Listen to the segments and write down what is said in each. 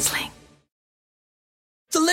Sling. The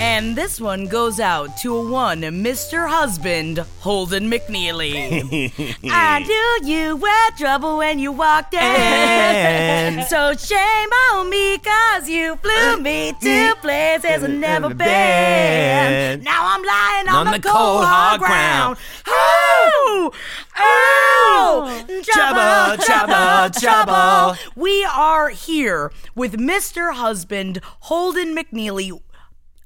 And this one goes out to Mr. Husband, Holden McNeely. I knew you were trouble when you walked in. So shame on me, cause you flew me to places I've never been. Now I'm lying on the cold, hard ground. Oh! Oh! Trouble, trouble, trouble. We are here with Mr. Husband, Holden McNeely,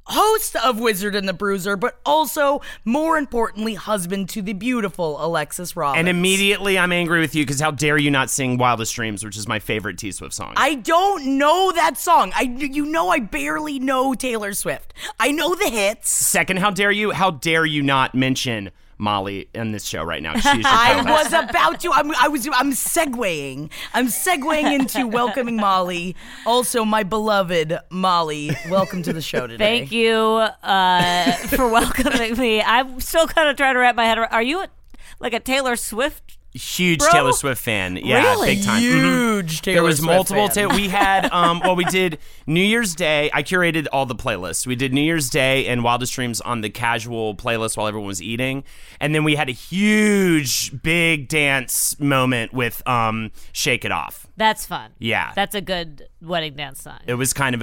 host of Wizard and the Bruiser, but also, more importantly, husband to the beautiful Alexis Robbins. And immediately I'm angry with you because how dare you not sing Wildest Dreams, which is my favorite T-Swift song. I don't know that song. I barely know Taylor Swift. I know the hits. Second, how dare you not mention Molly in this show right now. She's I was about to. I'm segueing into welcoming Molly. Also, my beloved Molly, welcome to the show today. Thank you for welcoming me. I'm still kind of trying to wrap my head around. Are you like a Taylor Swift? Huge Taylor Swift fan. Yeah, really? Big time. Huge Taylor Swift fan. There was Swift multiple. We had, we did New Year's Day. I curated all the playlists. We did New Year's Day and Wildest Dreams on the casual playlist while everyone was eating. And then we had a huge, big dance moment with Shake It Off. That's fun. Yeah. That's a good wedding dance song. It was kind of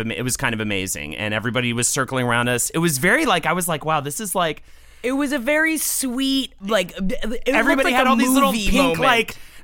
amazing. And everybody was circling around us. It was very wow, this is like... It was a very sweet, everybody had all these little pink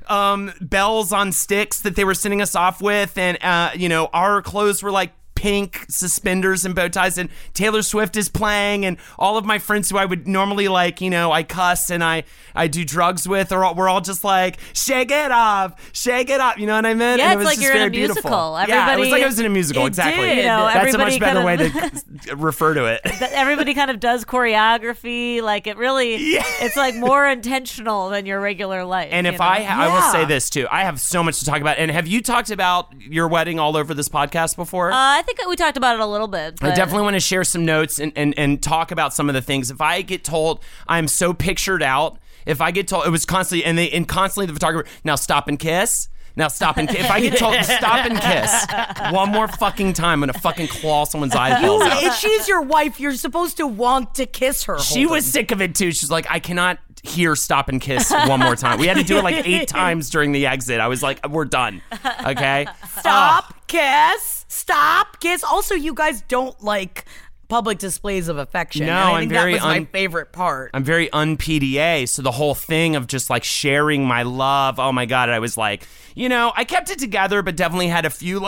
moment. Bells on sticks that they were sending us off with, and our clothes were like pink suspenders and bow ties, and Taylor Swift is playing, and all of my friends who I would normally I cuss and I do drugs with, we're all just like, shake it off, you know what I mean? Yeah, and it's like you're in a musical. Yeah, it was like I was in a musical, exactly. That's a much better way to refer to it. Everybody kind of does choreography, it really, it's like more intentional than your regular life. And I will say this too, I have so much to talk about, and have you talked about your wedding all over this podcast before? I think we talked about it a little bit. But I definitely want to share some notes and talk about some of the things. If I get told I'm so pictured out, it was constantly, and constantly the photographer, now stop and kiss. Now stop and kiss. If I get told stop and kiss one more fucking time, I'm gonna fucking claw someone's eyeballs out. If she's your wife, you're supposed to want to kiss her. She was sick of it too. She's like, I cannot hear stop and kiss one more time. We had to do it 8 times during the exit. I was like, we're done. Okay. Stop, kiss, stop, kiss. Also, you guys don't like public displays of affection. No, my favorite part. I'm very un-PDA, so the whole thing of just sharing my love, oh my God, I was I kept it together, but definitely had a few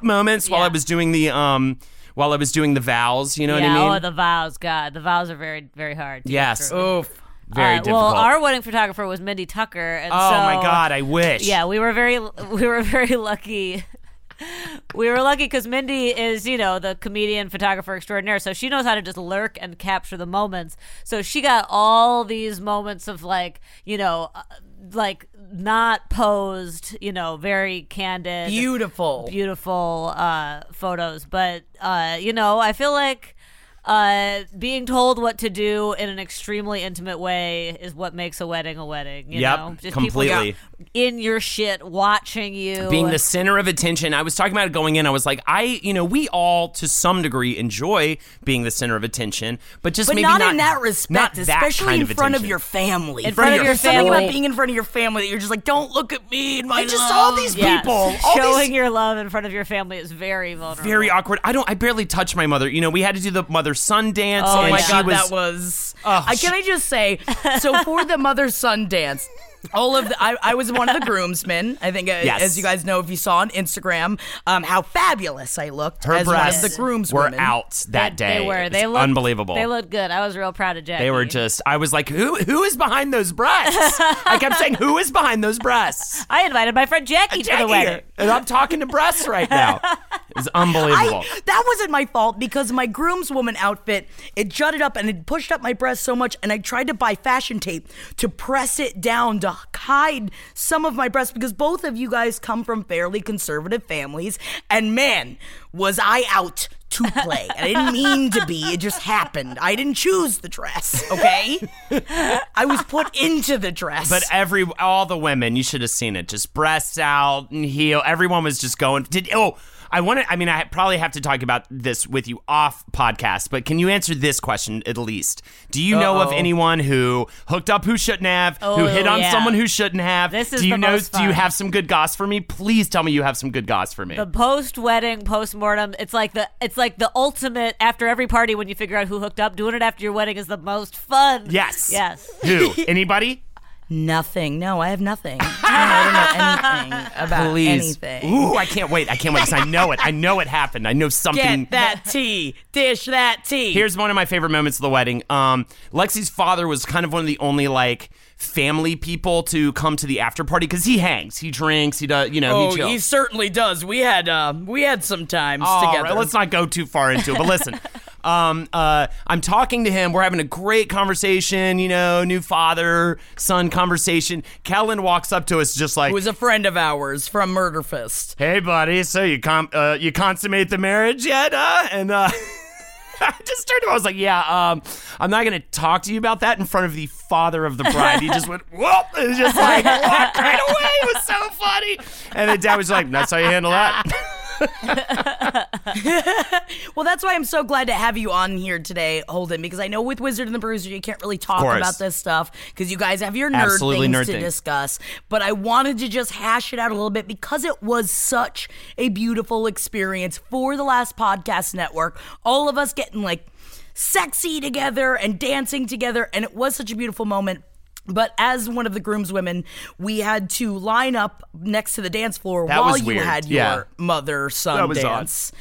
moments while I was doing the vows, you know what I mean? Yeah, the vows, God. The vows are very, very hard. Yes. Oof. Very difficult. Well, our wedding photographer was Mindy Tucker, and my God, I wish. Yeah, we were very lucky. We were lucky because Mindy is, the comedian, photographer extraordinaire, so she knows how to just lurk and capture the moments. So she got all these moments of not posed, very candid, beautiful photos. But I feel like being told what to do in an extremely intimate way is what makes a wedding, you know? Just completely. In your shit, watching you. Being the center of attention. I was talking about it going in. I was like, we all, to some degree, enjoy being the center of attention, but just but maybe not in that respect, not especially that kind in front of your family. In front of your family. Something about being in front of your family that you're just like, don't look at me and my love. Just all these people. All showing your love in front of your family is very vulnerable. Very awkward. I barely touched my mother. You know, we had to do the mother-son dance. Oh, and my God, that was... can I just say, so for the mother-son dance... I was one of the groomsmen, I think, as you guys know, if you saw on Instagram, how fabulous I looked. Her breasts the groomswomen were out that day. They were. They looked unbelievable. They looked good. I was real proud of Jackie. They were just, I was like, who is behind those breasts? I kept saying, who is behind those breasts? I invited my friend Jackie to the wedding. And I'm talking to breasts right now. It's unbelievable. That wasn't my fault because my groomswoman outfit, it jutted up and it pushed up my breasts so much, and I tried to buy fashion tape to press it down to hide some of my breasts because both of you guys come from fairly conservative families, and man, was I out to play. I didn't mean to be. It just happened. I didn't choose the dress, okay? I was put into the dress. But all the women, you should have seen it, just breasts out and heel. Everyone was just going, I probably have to talk about this with you off podcast, but can you answer this question at least? Do you know of anyone who hooked up who shouldn't have, who hit on someone who shouldn't have? This is do you have some good goss for me? Please tell me you have some good goss for me. The post-wedding, post-mortem, it's like the ultimate after every party when you figure out who hooked up. Doing it after your wedding is the most fun. Yes. Who? Anybody? Nothing. No, I have nothing. I don't know anything about anything. Ooh, I can't wait because I know it. I know it happened. I know something. Get that tea. Dish that tea. Here's one of my favorite moments of the wedding. Lexi's father was kind of one of the only, family people to come to the after party because he hangs, he drinks, he does, he chills. He certainly does. We had some times together. Right, let's not go too far into it, but listen. I'm talking to him. We're having a great conversation, new father-son conversation. Kellen walks up to us just like... Who was a friend of ours from Murder Fist. Hey, buddy, so you consummate the marriage yet? I just turned to him. I was like, I'm not going to talk to you about that in front of the father of the bride. He just went, whoop, and just walked right away. It was so funny. And then dad was like, that's how you handle that. Well, that's why I'm so glad to have you on here today, Holden, because I know with Wizard and the Bruiser, you can't really talk about this stuff because you guys have your nerd things to discuss. But I wanted to just hash it out a little bit because it was such a beautiful experience for the last podcast network. All of us getting sexy together and dancing together. And it was such a beautiful moment. But as one of the groomswomen, we had to line up next to the dance floor while you had your mother-son dance.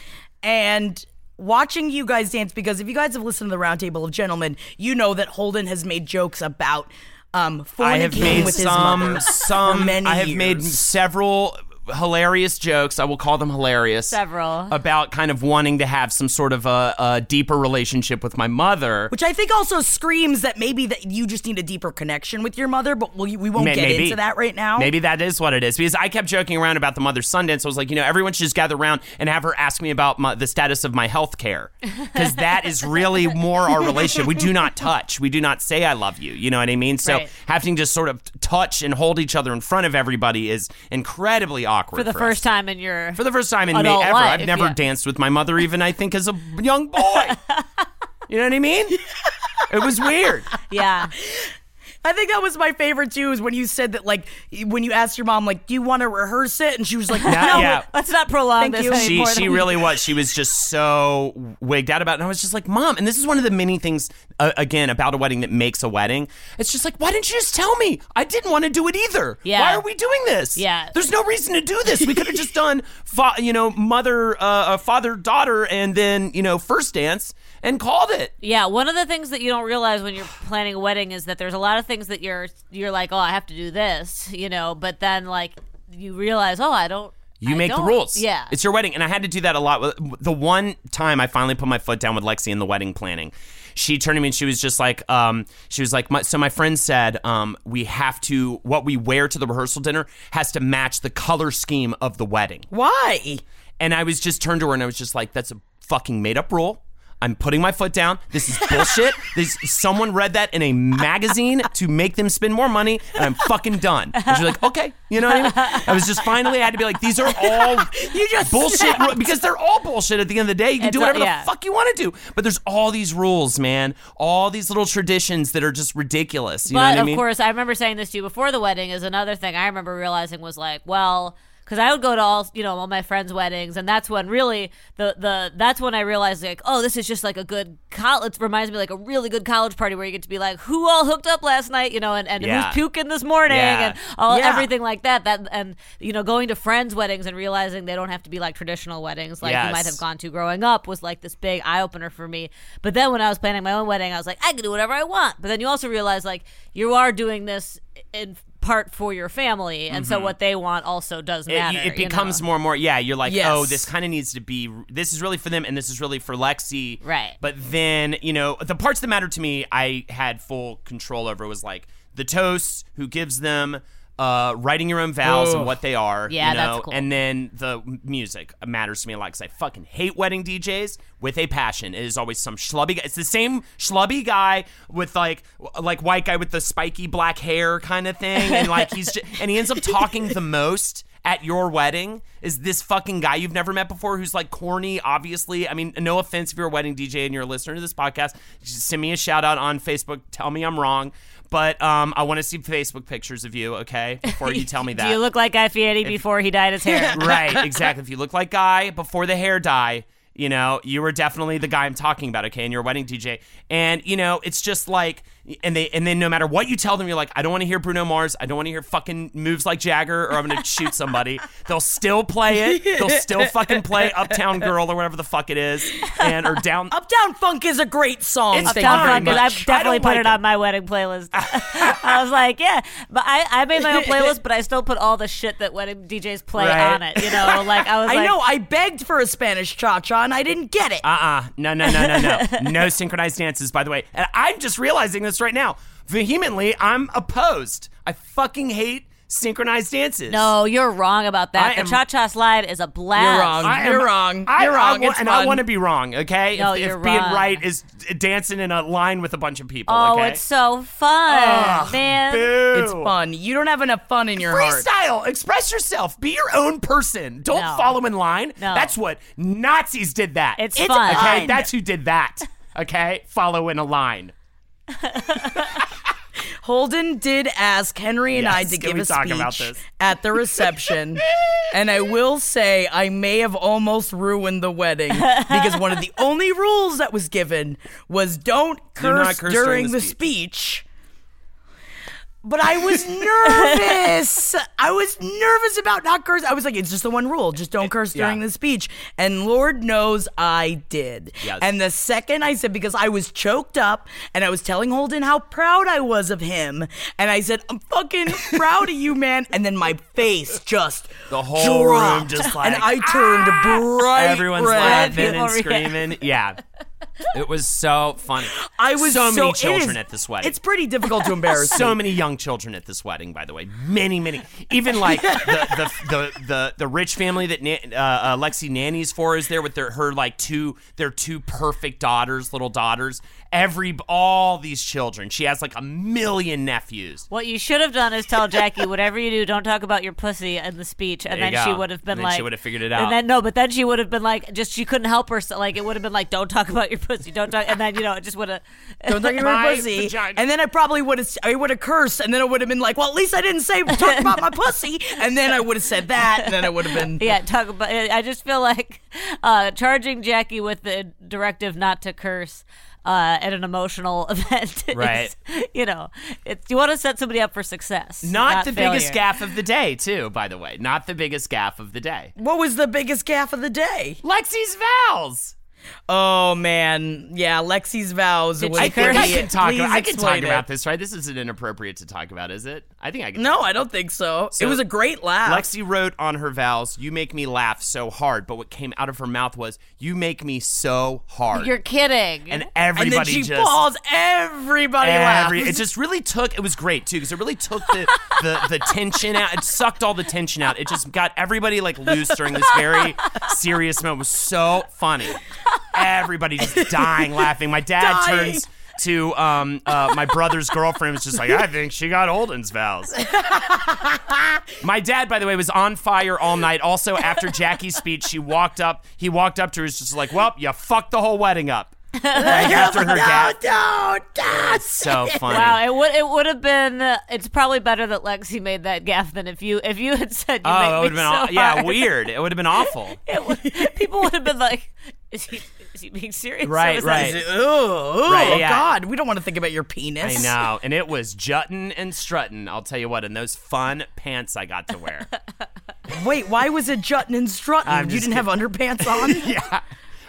And watching you guys dance, because if you guys have listened to the Roundtable of Gentlemen, you know that Holden has made jokes about fornicating with his mother for many years. I have made several... hilarious jokes. I will call them hilarious. Several. About kind of wanting to have some sort of a deeper relationship with my mother. Which I think also screams that maybe that you just need a deeper connection with your mother, but we won't get into that right now. Maybe that is what it is. Because I kept joking around about the mother-son dance. I was like, everyone should just gather around and have her ask me about the status of my health care. Because that is really more our relationship. We do not touch. We do not say I love you. You know what I mean? So having to sort of touch and hold each other in front of everybody is incredibly awkward for the first time in your for the first time in me ever. Life, I've never danced with my mother, even I think as a young boy. You know what I mean? It was weird. Yeah. I think that was my favorite too, is when you said that, when you asked your mom, do you want to rehearse it? And she was like, no, let's not prolong this. She really was. She was just so wigged out about it. And I was just like, Mom, and this is one of the many things, again, about a wedding that makes a wedding. It's just like, why didn't you just tell me? I didn't want to do it either. Yeah. Why are we doing this? Yeah. There's no reason to do this. We could have just done, father, daughter, and then, first dance. And called it. Yeah, one of the things that you don't realize when you're planning a wedding is that there's a lot of things that you're like, oh, I have to do this, but then you realize, oh, I don't. You make the rules. Yeah. It's your wedding. And I had to do that a lot. The one time I finally put my foot down with Lexi in the wedding planning, she turned to me and she was just like, so my friend said, we have to, what we wear to the rehearsal dinner has to match the color scheme of the wedding. Why? And I was just turned to her and I was just like, that's a fucking made up rule. I'm putting my foot down. This is bullshit. Someone read that in a magazine to make them spend more money, and I'm fucking done. And she's like, okay. You know what I mean? I was just finally, I had to be like, these are all bullshit. Because they're all bullshit at the end of the day. You can do whatever the fuck you want to do. But there's all these rules, man. All these little traditions that are just ridiculous. You know what I mean? But, of course, I remember saying this to you before the wedding is another thing I remember realizing was like, well... Because I would go to all my friends' weddings, and that's when really that's when I realized like, oh, this is just like a good college. It reminds me like a really good college party where you get to be like, who all hooked up last night, and who's puking this morning, and all everything like that. And going to friends' weddings and realizing they don't have to be like traditional weddings like you might have gone to growing up was like this big eye opener for me. But then when I was planning my own wedding, I was like, I can do whatever I want. But then you also realize like you are doing this in part for your family, and so what they want also does matter. It becomes more and more, you're like, oh, this kind of needs to be, this is really for them, and this is really for Lexi. Right. But then, the parts that mattered to me, I had full control over was like the toasts, who gives them, writing your own vows and what they are. Yeah, that's cool. And then the music matters to me a lot because I fucking hate wedding DJs with a passion. It is always some schlubby guy. It's the same schlubby guy with like white guy with the spiky black hair kind of thing, and like he's just, and he ends up talking the most at your wedding is this fucking guy you've never met before who's like corny, obviously. I mean, no offense if you're a wedding DJ and you're a listener to this podcast. Just send me a shout out on Facebook. Tell me I'm wrong. But I want to see Facebook pictures of you, okay, before you tell me that. Do you look like Guy Fieri before he dyed his hair? Right, exactly. If you look like Guy before the hair dye, you were definitely the guy I'm talking about, okay, and you're a wedding DJ. And, it's just like... And then no matter what you tell them, you're like, I don't want to hear Bruno Mars. I don't want to hear fucking moves like Jagger, or I'm going to shoot somebody. They'll still play it. They'll still fucking play Uptown Girl or whatever the fuck it is. And or down. Uptown Funk is a great song. Uptown Funk, because I've definitely put it on my wedding playlist. I was like, but I made my own playlist, but I still put all the shit that wedding DJs play on it. I begged for a Spanish cha-cha and I didn't get it. No. No synchronized dances, by the way. And I'm just realizing this right now. Vehemently, I'm opposed. I fucking hate synchronized dances. No, you're wrong about that. The cha-cha slide is a blast. You're wrong. I want to be wrong, okay? No, you're wrong. Being right is dancing in a line with a bunch of people, okay? Oh, it's so fun, man. Boo. It's fun. You don't have enough fun in your heart. Freestyle. Express yourself. Be your own person. Don't follow in line. No. That's what Nazis did that. It's fun. Okay, that's who did that, okay? Follow in a line. Holden did ask Henry and I to give a speech at the reception, and I will say I may have almost ruined the wedding because one of the only rules that was given was do not curse during the speech. But I was nervous. I was nervous about not cursing. I was like, it's just the one rule. Just don't curse during the speech. And Lord knows I did. Yes. And the second I said, because I was choked up and I was telling Holden how proud I was of him. And I said, I'm fucking proud of you, man. And then my face just the whole dropped. Room just like. And I turned bright everyone's red. Laughing and screaming. Yeah. It was so funny. I was so many children at this wedding. It's pretty difficult to embarrass. So many young children at this wedding, by the way. Many. Even like the rich family that Lexi nannies for is there with their two perfect daughters, little daughters. All these children. She has like a million nephews. What you should have done is tell Jackie, whatever you do, don't talk about your pussy in the speech. And then she would have been she would have figured it out. And then but then she would have been like, just she couldn't help herself. Like it would have been like, don't talk about your pussy. Don't talk. And then it just would have. Don't talk about my pussy. Vagina. And then I would have cursed. And then it would have been like, well, at least I didn't say talk about my pussy. And then I would have said that. And then I would have been. Yeah, talk about. I just feel like charging Jackie with the directive not to curse. At an emotional event. Right. You want to set somebody up for success. Not the failure. Biggest gaffe of the day, too, by the way. Not the biggest gaffe of the day. What was the biggest gaffe of the day? Lexi's vows. Oh, man. Yeah, Lexi's vows. I can talk about this, right? This isn't inappropriate to talk about, is it? I think I can. No, I don't think so. It was a great laugh. Lexi wrote on her vows, you make me laugh so hard. But what came out of her mouth was, you make me so hard. You're kidding. And everybody just. And then she falls. Everybody laughs. It just really took. It was great, too, because it really took the tension out. It sucked all the tension out. It just got everybody, like, loose during this very serious moment. It was so funny. Everybody's dying laughing. My dad turns to my brother's girlfriend, was just like, I think she got Holden's vows. My dad, by the way, was on fire all night. Also, after Jackie's speech, he walked up to her, was just like, well, you fucked the whole wedding up. Like after her gaff. So funny. Wow, it would have been. It's probably better that Lexi made that gaff than if you had said. You oh, it would have been. So yeah, weird. It would have been awful. People would have been like, "Is he being serious?" Right, right. Oh yeah. God, we don't want to think about your penis. I know, and it was jutting and strutting. I'll tell you what. And those fun pants I got to wear. Wait, why was it jutting and strutting? You didn't have underpants on. Yeah,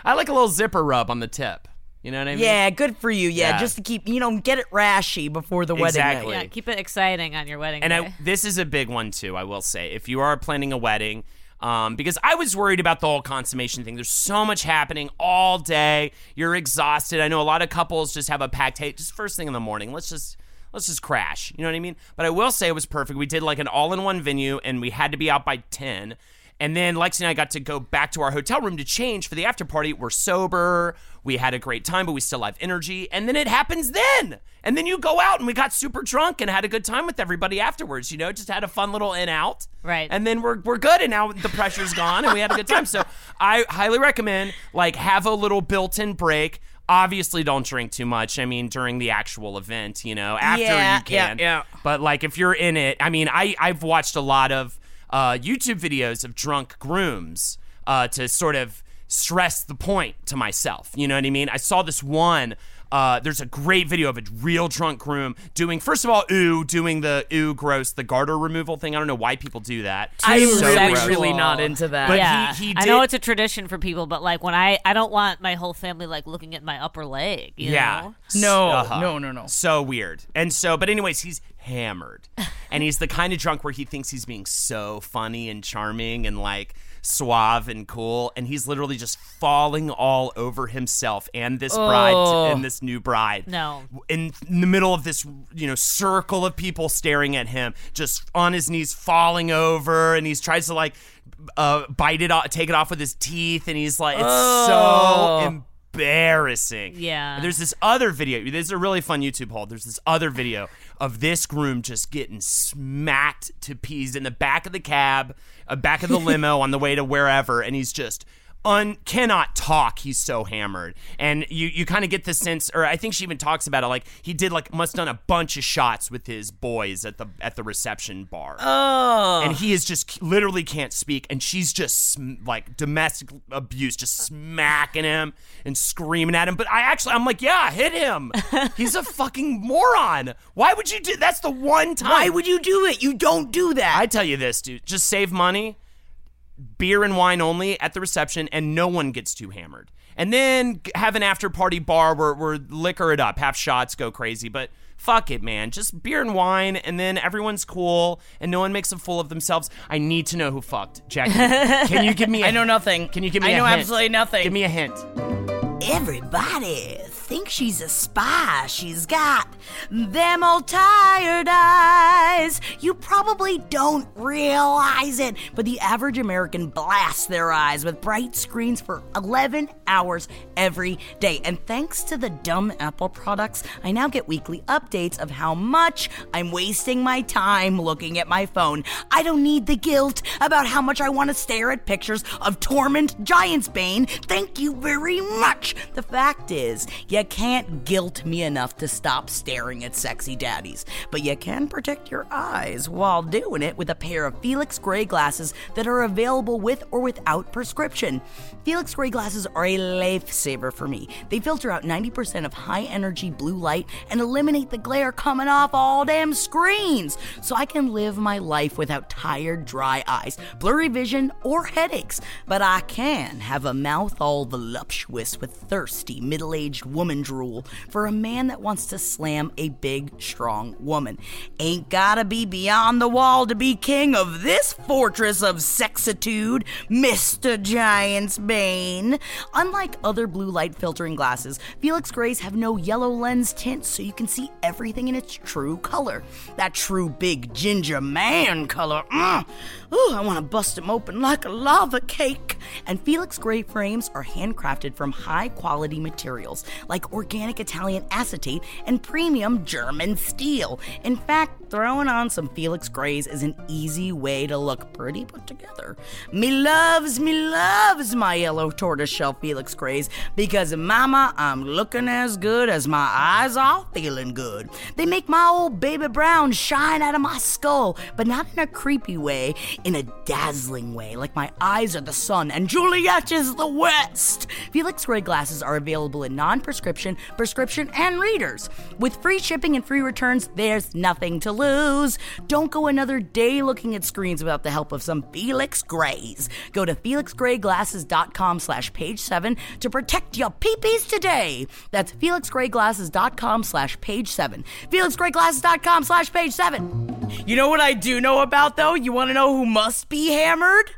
I like a little zipper rub on the tip. You know what I mean? Yeah, good for you. Yeah, just to keep, get it rashy before the wedding. Exactly. Night. Yeah, keep it exciting on your wedding day. And this is a big one, too, I will say. If you are planning a wedding, because I was worried about the whole consummation thing. There's so much happening all day. You're exhausted. I know a lot of couples just have a packed, hey, just first thing in the morning, let's just crash. You know what I mean? But I will say it was perfect. We did like an all-in-one venue, and we had to be out by 10. And then Lexi and I got to go back to our hotel room to change for the after party. We're sober. We had a great time, but we still have energy. And then it happens then. And then you go out, and we got super drunk and had a good time with everybody afterwards. Just had a fun little in-out. Right. And then we're good, and now the pressure's gone, and we had a good time. So I highly recommend, have a little built-in break. Obviously, don't drink too much. I mean, during the actual event, after you can. Yeah. But, if you're in it, I mean, I've watched a lot of YouTube videos of drunk grooms to sort of stress the point to myself. You know what I mean? I saw this one. There's a great video of a real drunk groom doing, first of all, doing the gross, the garter removal thing. I don't know why people do that. I'm really not into that. But yeah. He did. I know it's a tradition for people, but when I don't want my whole family looking at my upper leg. You know? No, no. So weird. And so, but anyways, he's hammered, and he's the kind of drunk where he thinks he's being so funny and charming and suave and cool, and he's literally just falling all over himself and this bride and this new bride. No, in the middle of this, circle of people staring at him, just on his knees, falling over, and he tries to bite it off, take it off with his teeth, and he's like, it's so embarrassing. Yeah. There's this other video. This is a really fun YouTube haul. There's this other video of this groom just getting smacked to pieces in the back of the cab, back of the limo on the way to wherever, and he's just cannot talk. He's so hammered, and you kind of get the sense, or I think she even talks about it, he did must done a bunch of shots with his boys at the reception bar. Oh, and he is just literally can't speak, and she's just domestic abuse, just smacking him and screaming at him. But I'm like, yeah, hit him. He's a fucking moron. Why would you do? That's the one time. Why would you do it? You don't do that. I tell you this, dude. Just save money. Beer and wine only at the reception, and no one gets too hammered. And then have an after-party bar where liquor it up, have shots, go crazy. But fuck it, man. Just beer and wine, and then everyone's cool, and no one makes a fool of themselves. I need to know who fucked. Jackie, can you give me a hint? I know nothing. Can you give me a hint? I know absolutely nothing. Give me a hint. Everybody thinks she's a spy. She's got them old tired eyes. You probably don't realize it, but the average American blasts their eyes with bright screens for 11 hours every day. And thanks to the dumb Apple products, I now get weekly updates of how much I'm wasting my time looking at my phone. I don't need the guilt about how much I want to stare at pictures of Torment Giantsbane. Thank you very much. The fact is, you can't guilt me enough to stop staring at sexy daddies, but you can protect your eyes while doing it with a pair of Felix Gray glasses that are available with or without prescription. Felix Gray glasses are a lifesaver for me. They filter out 90% of high-energy blue light and eliminate the glare coming off all damn screens, so I can live my life without tired, dry eyes, blurry vision, or headaches, but I can have a mouth all voluptuous with thirsty middle-aged woman drool for a man that wants to slam a big, strong woman. Ain't got gotta be beyond the wall to be king of this fortress of sexitude, Mr. Giant's Bane. Unlike other blue light filtering glasses, Felix Gray's have no yellow lens tint, so you can see everything in its true color. That true big ginger man color. Ooh, I want to bust him open like a lava cake. And Felix Gray frames are handcrafted from high-quality materials like organic Italian acetate and premium German steel. In fact, throwing on some Felix Grays is an easy way to look pretty put together. Me loves my yellow tortoiseshell Felix Grays because, mama, I'm looking as good as my eyes are feeling good. They make my old baby brown shine out of my skull, but not in a creepy way, in a dazzling way, like my eyes are the sun and Juliet is the West. Felix Gray glasses are available in non-prescription, prescription, and readers. With free shipping and free returns, there's nothing to lose. Don't go another day looking at screens without the help of some Felix Grays. Go to felixgrayglasses.com/page7 to protect your peepees today. That's felixgrayglasses.com/page7. felixgrayglasses.com/page7. You know what I do know about, though? You want to know who must be hammered?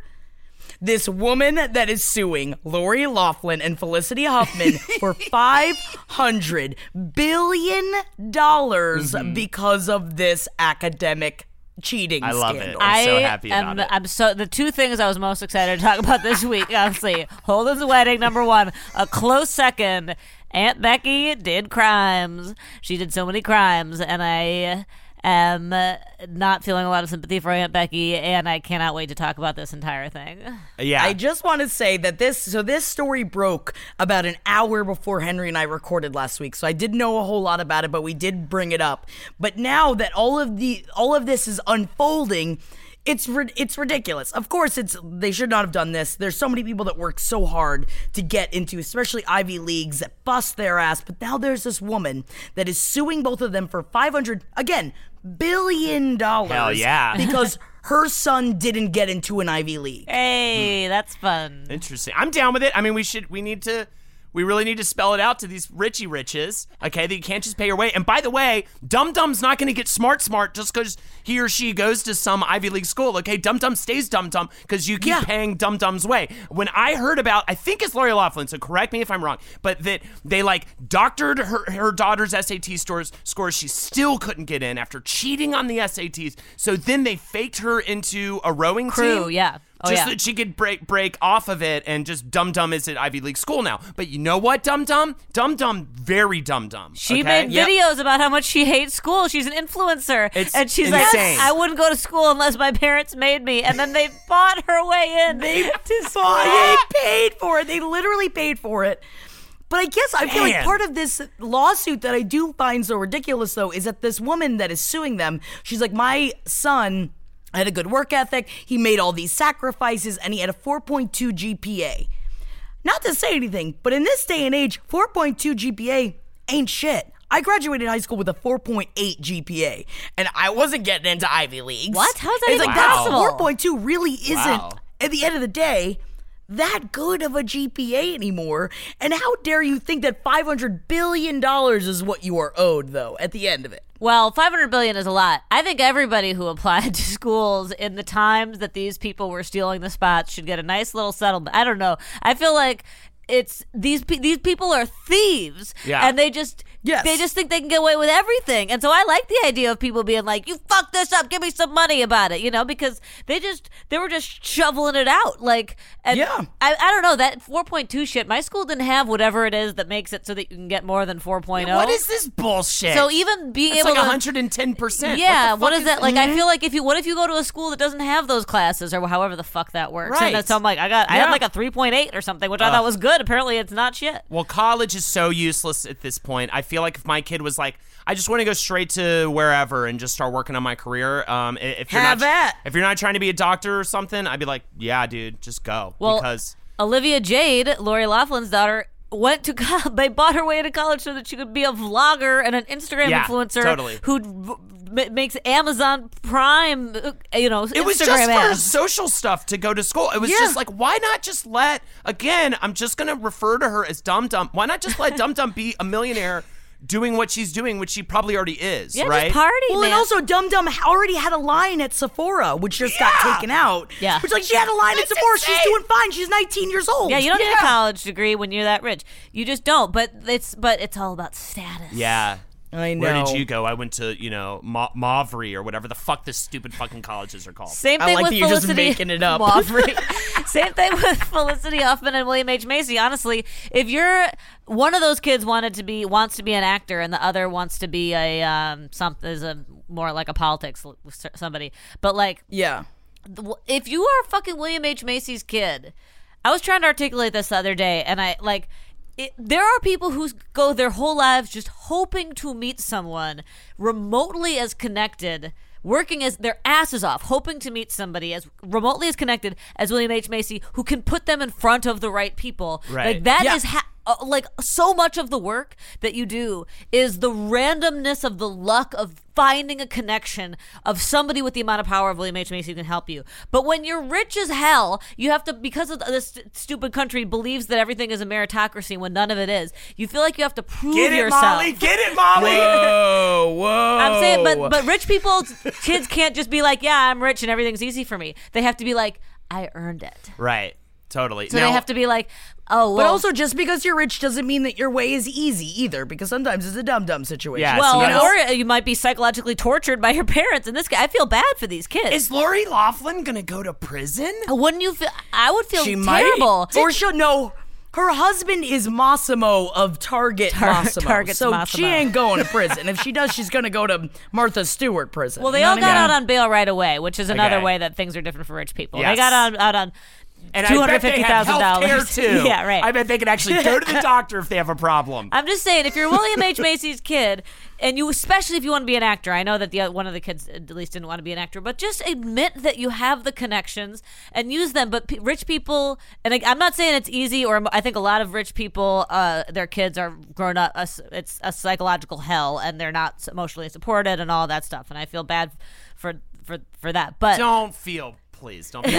This woman that is suing Lori Loughlin and Felicity Huffman for $500 billion because of this academic cheating scandal. I love it. I'm so happy about it. The two things I was most excited to talk about this week, honestly, Holden's wedding, number one, a close second, Aunt Becky did crimes. She did so many crimes, and I am not feeling a lot of sympathy for Aunt Becky, and I cannot wait to talk about this entire thing. Yeah. I just want to say that this story broke about an hour before Henry and I recorded last week, so I didn't know a whole lot about it, but we did bring it up. But now that all of this is unfolding, it's ridiculous. Of course, they should not have done this. There's so many people that work so hard to get into, especially Ivy Leagues, that bust their ass. But now there's this woman that is suing both of them for $500 billion. Hell yeah. Because her son didn't get into an Ivy League. Hey, that's fun. Interesting. I'm down with it. I mean, we really need to spell it out to these Richie Riches, okay, that you can't just pay your way. And by the way, Dum Dum's not going to get smart just because he or she goes to some Ivy League school, okay? Dum Dum stays Dum Dum because you keep paying Dum Dum's way. When I heard about, I think it's Lori Loughlin, so correct me if I'm wrong, but that they doctored her daughter's SAT scores. She still couldn't get in after cheating on the SATs. So then they faked her into a rowing crew, yeah. So that she could break off of it, and just Dum Dum is at Ivy League school now. But you know what, Dum Dum? Dum Dum, very Dum Dum. She made videos about how much she hates school. She's an influencer. And she's insane. Like, I wouldn't go to school unless my parents made me. And then they fought her way in. They paid for it. They literally paid for it. But I guess I feel like part of this lawsuit that I do find so ridiculous, though, is that this woman that is suing them, she's like, my son had a good work ethic, he made all these sacrifices, and he had a 4.2 GPA. Not to say anything, but in this day and age, 4.2 GPA ain't shit. I graduated high school with a 4.8 GPA, and I wasn't getting into Ivy Leagues. What? How's that even possible? Like, that 4.2 really isn't, at the end of the day, that good of a GPA anymore. And how dare you think that $500 billion is what you are owed, though, at the end of it? Well, $500 billion is a lot. I think everybody who applied to schools in the times that these people were stealing the spots should get a nice little settlement. I don't know. I feel like it's these people are thieves, and they just think they can get away with everything. And so I like the idea of people being like, "You fucked this up, give me some money about it," you know, because they were just shoveling it out. Like, and I don't know, that 4.2 shit. My school didn't have whatever it is that makes it so that you can get more than 4.0. What is this bullshit? So even being able to, 110%. Yeah, what is that? Like, I feel like what if you go to a school that doesn't have those classes or however the fuck that works? Right. And so I'm like, I had like a 3.8 or something, which I thought was good. Apparently it's not shit. Well, college is so useless at this point. I feel like if my kid was like, I just want to go straight to wherever and just start working on my career, if you're not trying to be a doctor or something, I'd be like, yeah, dude, just go. Well, because Olivia Jade, Lori Loughlin's daughter, went to college. They bought her way into college so that she could be a vlogger and an Instagram influencer who makes Amazon Prime, Instagram. It was just for social stuff to go to school. It was just like, why not just let, again, I'm just going to refer to her as Dum Dum. Why not just let Dum Dum be a millionaire doing what she's doing, which she probably already is, right? Just party, well, man. And also Dum Dum already had a line at Sephora, which just got taken out. Yeah. Which, like, she had a line at Sephora. Insane. She's doing fine. She's 19 years old. Yeah, you don't need a college degree when you're that rich. You just don't. But it's all about status. Yeah. I know. Where did you go? I went to, Mavry or whatever the fuck this stupid fucking colleges are called. Same thing with Felicity. I like that you're just making it up. Mavry. Same thing with Felicity Huffman and William H. Macy. Honestly, if you're one of those kids wants to be an actor and the other wants to be more like a politics somebody, but like if you are fucking William H. Macy's kid, I was trying to articulate this the other day, and there are people who go their whole lives just hoping to meet someone remotely as connected, working as their asses off, hoping to meet somebody as remotely as connected as William H. Macy, who can put them in front of the right people. Right. Like that is so much of the work that you do is the randomness of the luck of finding a connection of somebody with the amount of power of William H. Macy who can help you. But when you're rich as hell, you have to, because of this stupid country believes that everything is a meritocracy when none of it is, you feel like you have to prove yourself. Get it, Molly! Whoa! I'm saying, but rich people, kids can't just be like, yeah, I'm rich and everything's easy for me. They have to be like, I earned it. Right. Totally. So now, they have to be like, oh, well. But also, just because you're rich doesn't mean that your way is easy either, because sometimes it's a dumb situation. Yeah, well, or you might be psychologically tortured by your parents. And this guy, I feel bad for these kids. Is Lori Loughlin going to go to prison? Wouldn't you feel? I would feel terrible. Might. Or she'll know. Her husband is Massimo of Target Massimo. Target's so Massimo. She ain't going to prison. If she does, she's going to go to Martha Stewart prison. Well, they all got out on bail right away, which is another way that things are different for rich people. Yes. They got out on... And I bet they have health care too. Yeah, right. I bet they can actually go to the doctor if they have a problem. I'm just saying, if you're William H. Macy's kid, and you, especially if you want to be an actor, I know that one of the kids at least didn't want to be an actor, but just admit that you have the connections and use them. But rich people, and I'm not saying it's easy, or I think a lot of rich people, their kids are grown up, it's a psychological hell, and they're not emotionally supported and all that stuff. And I feel bad for that. But don't feel. Please don't be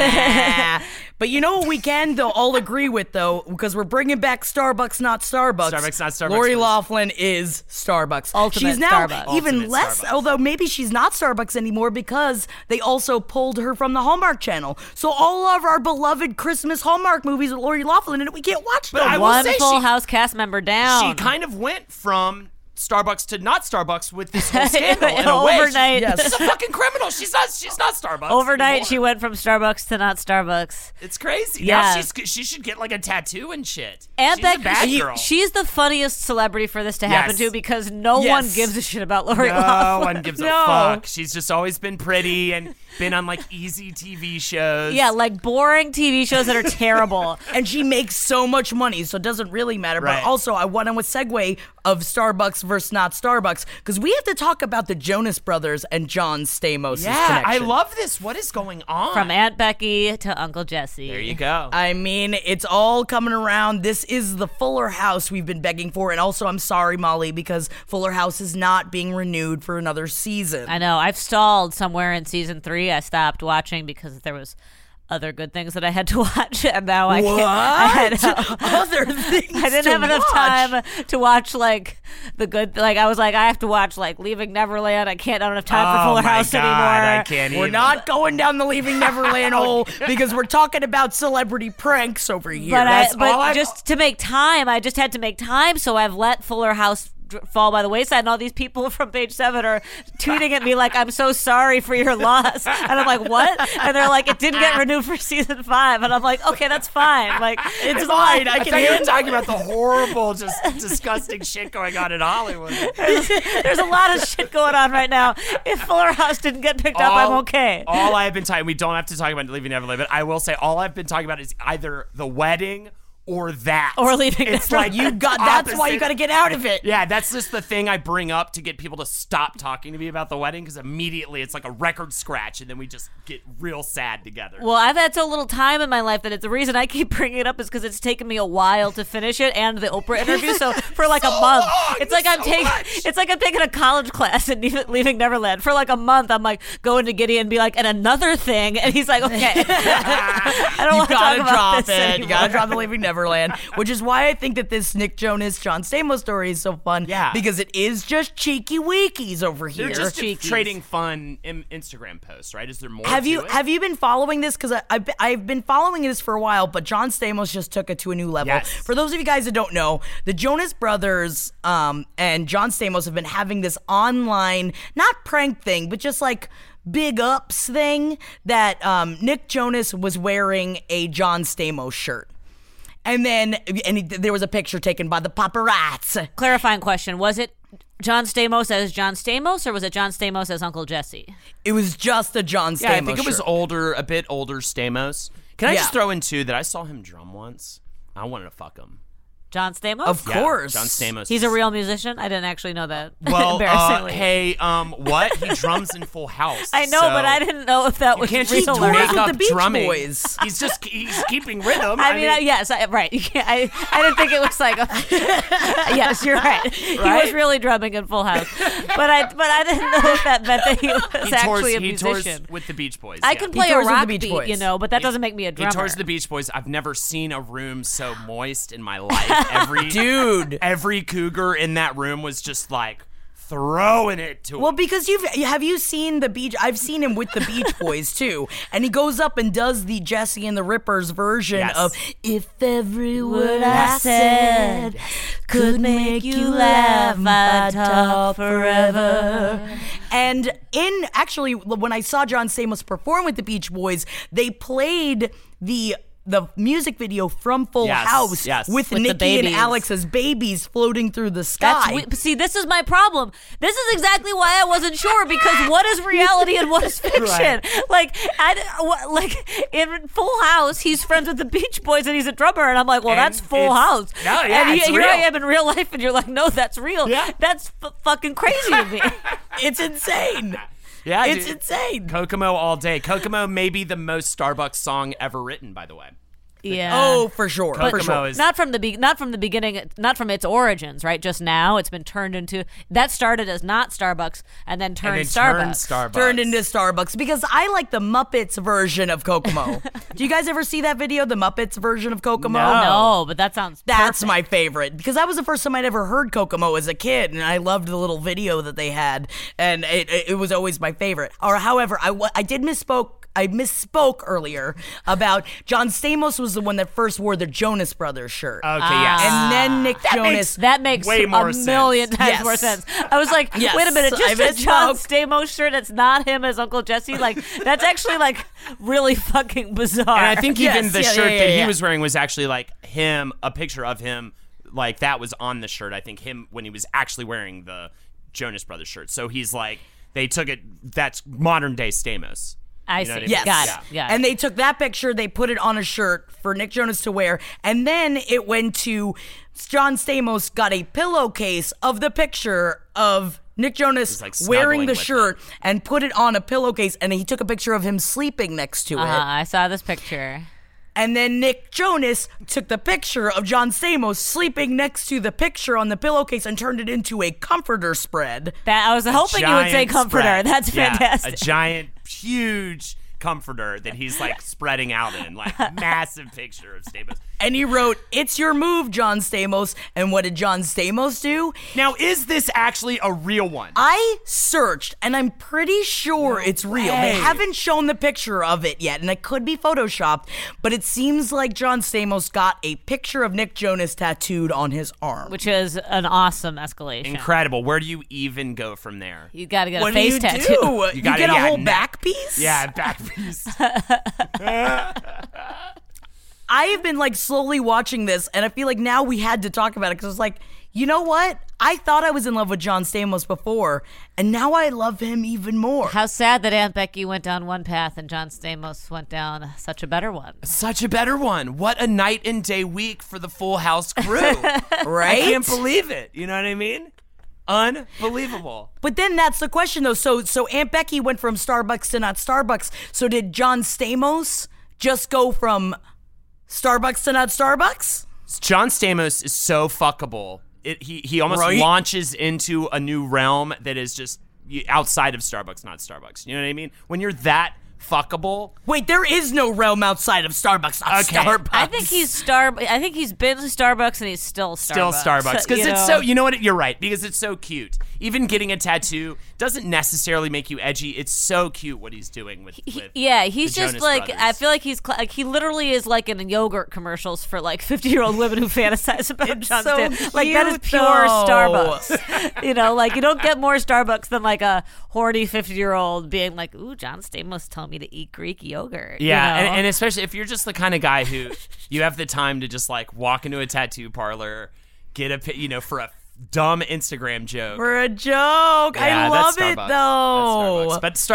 But you know what we can all agree with, though, because we're bringing back Starbucks, not Starbucks. Starbucks, not Starbucks. Lori Loughlin is Starbucks. Ultimate she's now Starbucks. Even Ultimate less, Starbucks. Although maybe she's not Starbucks anymore because they also pulled her from the Hallmark Channel. So all of our beloved Christmas Hallmark movies with Lori Loughlin in it, we can't watch them. But I will say Full House cast member down. She kind of went from Starbucks to not Starbucks with this whole scandal in a way. Overnight. She's a fucking criminal. She's not Starbucks. Overnight anymore. She went from Starbucks to not Starbucks. It's crazy. Yeah. Now she should get like a tattoo and shit. And she's a bad girl. She's the funniest celebrity for this to happen to because no one gives a shit about Lori Loughlin. No one gives a fuck. She's just always been pretty and been on like easy TV shows. Yeah, like boring TV shows that are terrible. And she makes so much money, so it doesn't really matter. Right. But also I went on with segue of Starbucks versus not Starbucks, because we have to talk about the Jonas Brothers and John Stamos. Yeah, connection. I love this. What is going on? From Aunt Becky to Uncle Jesse. There you go. I mean, it's all coming around. This is the Fuller House we've been begging for, and also I'm sorry, Molly, because Fuller House is not being renewed for another season. I know. I've stalled somewhere in season 3. I stopped watching because there was other good things that I had to watch, and now I can't. Other things I didn't have enough time to watch, like the good. Like I was like, I have to watch like Leaving Neverland. I can't. I don't have time for Full House anymore. I can't. We're not going down the Leaving Neverland hole because we're talking about celebrity pranks over here. But just to make time, I just had to make time, so I've let Fuller House fall by the wayside, and all these people from Page 7 are tweeting at me like, I'm so sorry for your loss, and I'm like, what? And they're like, it didn't get renewed for season 5, and I'm like, okay, that's fine, like it's fine. I thought you were talking about the horrible, just disgusting shit going on in Hollywood. There's a lot of shit going on right now. If Fuller House didn't get picked up, I'm okay. All I've been talking, we don't have to talk about Leaving Neverland, but I will say all I've been talking about is either The Wedding or that. Or Leaving It's like you got. That's opposite. Why you got to get out of it. Yeah, that's just the thing I bring up to get people to stop talking to me about The Wedding, because immediately it's like a record scratch, and then we just get real sad together. Well, I've had so little time in my life that it's the reason I keep bringing it up is because it's taken me a while to finish it and the Oprah interview. So for like a month, it's like I'm taking a college class and Leaving Neverland for like a month. I'm like going to Gideon and be like, and another thing, and he's like, okay, I don't want to talk about this anymore. You gotta drop The Leaving Neverland. Neverland, which is why I think that this Nick Jonas, John Stamos story is so fun. Yeah. Because it is just cheeky weekies over here. They're just trading fun Instagram posts, right? Is there more to it? Have you been following this? Because I've been following this for a while, but John Stamos just took it to a new level. Yes. For those of you guys that don't know, the Jonas Brothers and John Stamos have been having this online, not prank thing, but just like big ups thing that Nick Jonas was wearing a John Stamos shirt. And then there was a picture taken by the paparazzi. Clarifying question. Was it John Stamos as John Stamos, or was it John Stamos as Uncle Jesse? It was just a John Stamos shirt. Yeah, I think it was a bit older Stamos. Can I just throw in, too, that I saw him drum once? I wanted to fuck him. John Stamos? Of course. John Stamos. He's a real musician? I didn't actually know that. Well, embarrassingly. What? He drums in Full House. I know, but I didn't know if that was real. He tours with the Beach Boys. He's keeping rhythm. I mean, yes, right. I didn't think it was like, yes, you're right. He was really drumming in Full House. But I didn't know if that meant that he was actually a musician. He tours with the Beach Boys. I can play a rock beat, but that doesn't make me a drummer. He tours the Beach Boys. I've never seen a room so moist in my life. Every cougar in that room was just like throwing it to him. Well, because have you seen the Beach? I've seen him with the Beach Boys too, and he goes up and does the Jesse and the Rippers version of "If every word I said could make you laugh, I'd talk forever." And when I saw John Stamos perform with the Beach Boys, they played the music video from Full House with Nikki and Alex as babies floating through the sky. See, this is my problem. This is exactly why I wasn't sure, because what is reality and what is fiction? Right. Like in Full House, he's friends with the Beach Boys and he's a drummer, and I'm like, well, that's Full House. No, yeah, and here I am in real life, and you're like, no, that's real. Yeah. That's fucking crazy to me. It's insane. Yeah, it's insane. Kokomo all day. Kokomo may be the most Starbucks song ever written, by the way. Yeah. Oh, for sure. Kokomo is not from the beginning, not from its origins, right? Just now, it's been turned into that started as not Starbucks and then turned into Starbucks, because I like the Muppets version of Kokomo. Do you guys ever see that video, the Muppets version of Kokomo? No, but that sounds perfect. That's my favorite, because that was the first time I'd ever heard Kokomo as a kid, and I loved the little video that they had, and it was always my favorite. Or however, I did misspoke. I misspoke earlier about John Stamos was the one that first wore the Jonas Brothers shirt. Okay, yes. And then Nick Jonas. That makes way more a million times more sense. I was like, wait a minute, just a John Stamos shirt, it's not him as Uncle Jesse? Like, that's actually like really fucking bizarre. And I think even the shirt that he was wearing was actually like him, a picture of him, like that was on the shirt. I think him when he was actually wearing the Jonas Brothers shirt. So he's like, they took it, that's modern day Stamos. I see. Yes. Got it. And they took that picture, they put it on a shirt for Nick Jonas to wear, and then it went to John Stamos got a pillowcase of the picture of Nick Jonas wearing the shirt and put it on a pillowcase, and he took a picture of him sleeping next to it. I saw this picture. And then Nick Jonas took the picture of John Stamos sleeping next to the picture on the pillowcase and turned it into a comforter spread. That I was hoping you would say comforter. Spread. That's fantastic. A giant, huge comforter that he's like spreading out in, like massive picture of Stamos. And he wrote, "It's your move, John Stamos." And what did John Stamos do? Now, is this actually a real one? I searched, and I'm pretty sure it's real. They haven't shown the picture of it yet, and it could be photoshopped, but it seems like John Stamos got a picture of Nick Jonas tattooed on his arm. Which is an awesome escalation. Incredible. Where do you even go from there? You gotta get a face tattoo. You gotta get a whole back piece? Yeah, back piece. I have been like slowly watching this, and I feel like now we had to talk about it, because it's like, you know what? I thought I was in love with John Stamos before, and now I love him even more. How sad that Aunt Becky went down one path and John Stamos went down such a better one. Such a better one. What a night and day week for the Full House crew. Right? I can't believe it. You know what I mean? Unbelievable. But then that's the question, though. So Aunt Becky went from Starbucks to not Starbucks. So did John Stamos just go from Starbucks to not Starbucks? John Stamos is so fuckable. He almost launches into a new realm that is just outside of Starbucks, not Starbucks. You know what I mean? When you're that fuckable? Wait, there is no realm outside of Starbucks. Starbucks. I think he's been to Starbucks and he's still Starbucks because so. You know what? You're right because it's so cute. Even getting a tattoo doesn't necessarily make you edgy. It's so cute what he's doing with he's the just Jonas like Brothers. I feel like he's like he literally is like in yogurt commercials for like 50-year-old women who fantasize about it's John Stamos. So like that is pure Starbucks. You know, like you don't get more Starbucks than like a horny 50-year-old being like, "Ooh, John Stamos told me to eat Greek yogurt." Yeah, you know? and especially if you're just the kind of guy who you have the time to just like walk into a tattoo parlor, get a for a dumb Instagram joke. For a joke. Yeah, I love it, though.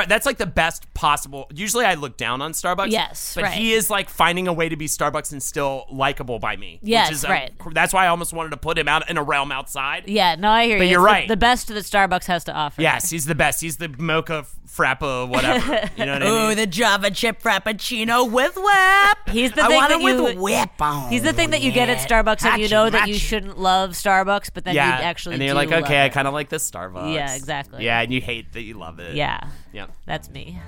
That's like the best possible. Usually I look down on Starbucks. Yes, but he is like finding a way to be Starbucks and still likable by me. Yes, which is that's why I almost wanted to put him out in a realm outside. Yeah, no, I hear But you're right. The best that Starbucks has to offer. Yes, he's the best. He's the mocha frappa whatever. You know what I mean? Ooh, the Java chip frappuccino with whip. He's the thing that you get at Starbucks and you know that you shouldn't love Starbucks, but then you actually and you're like, okay, I kind of like this Starbucks. Yeah, exactly. Yeah, and you hate that you love it. Yeah. Yep. That's me.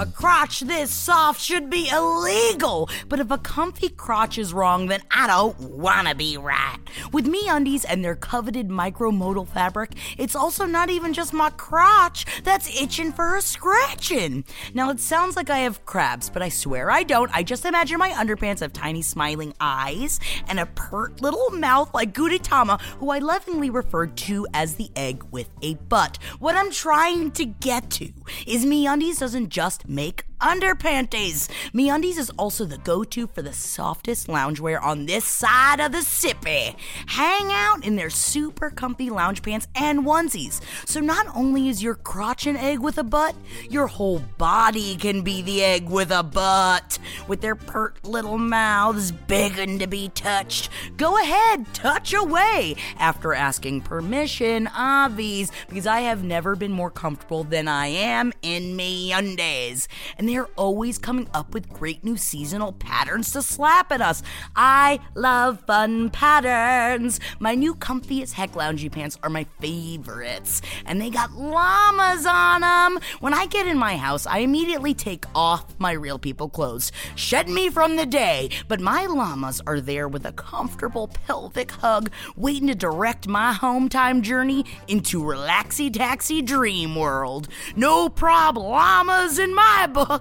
A crotch this soft should be illegal, but if a comfy crotch is wrong, then I don't want to be right. With MeUndies and their coveted micromodal fabric, it's also not even just my crotch that's itching for a scratching. Now, it sounds like I have crabs, but I swear I don't. I just imagine my underpants have tiny smiling eyes and a pert little mouth like Gudetama, who I lovingly referred to as the egg with a butt. What I'm trying to get to is MeUndies doesn't just make underpanties. MeUndies is also the go-to for the softest loungewear on this side of the sippy. Hang out in their super comfy lounge pants and onesies. So not only is your crotch an egg with a butt, your whole body can be the egg with a butt. With their pert little mouths begging to be touched, go ahead, touch away. After asking permission, obvious, because I have never been more comfortable than I am in MeUndies. And they're always coming up with great new seasonal patterns to slap at us. I love fun patterns. My new comfy as heck loungy pants are my favorites. And they got llamas on them. When I get in my house, I immediately take off my real people clothes. Shed me from the day. But my llamas are there with a comfortable pelvic hug, waiting to direct my home time journey into relaxy taxi dream world. No problem, llamas in my book.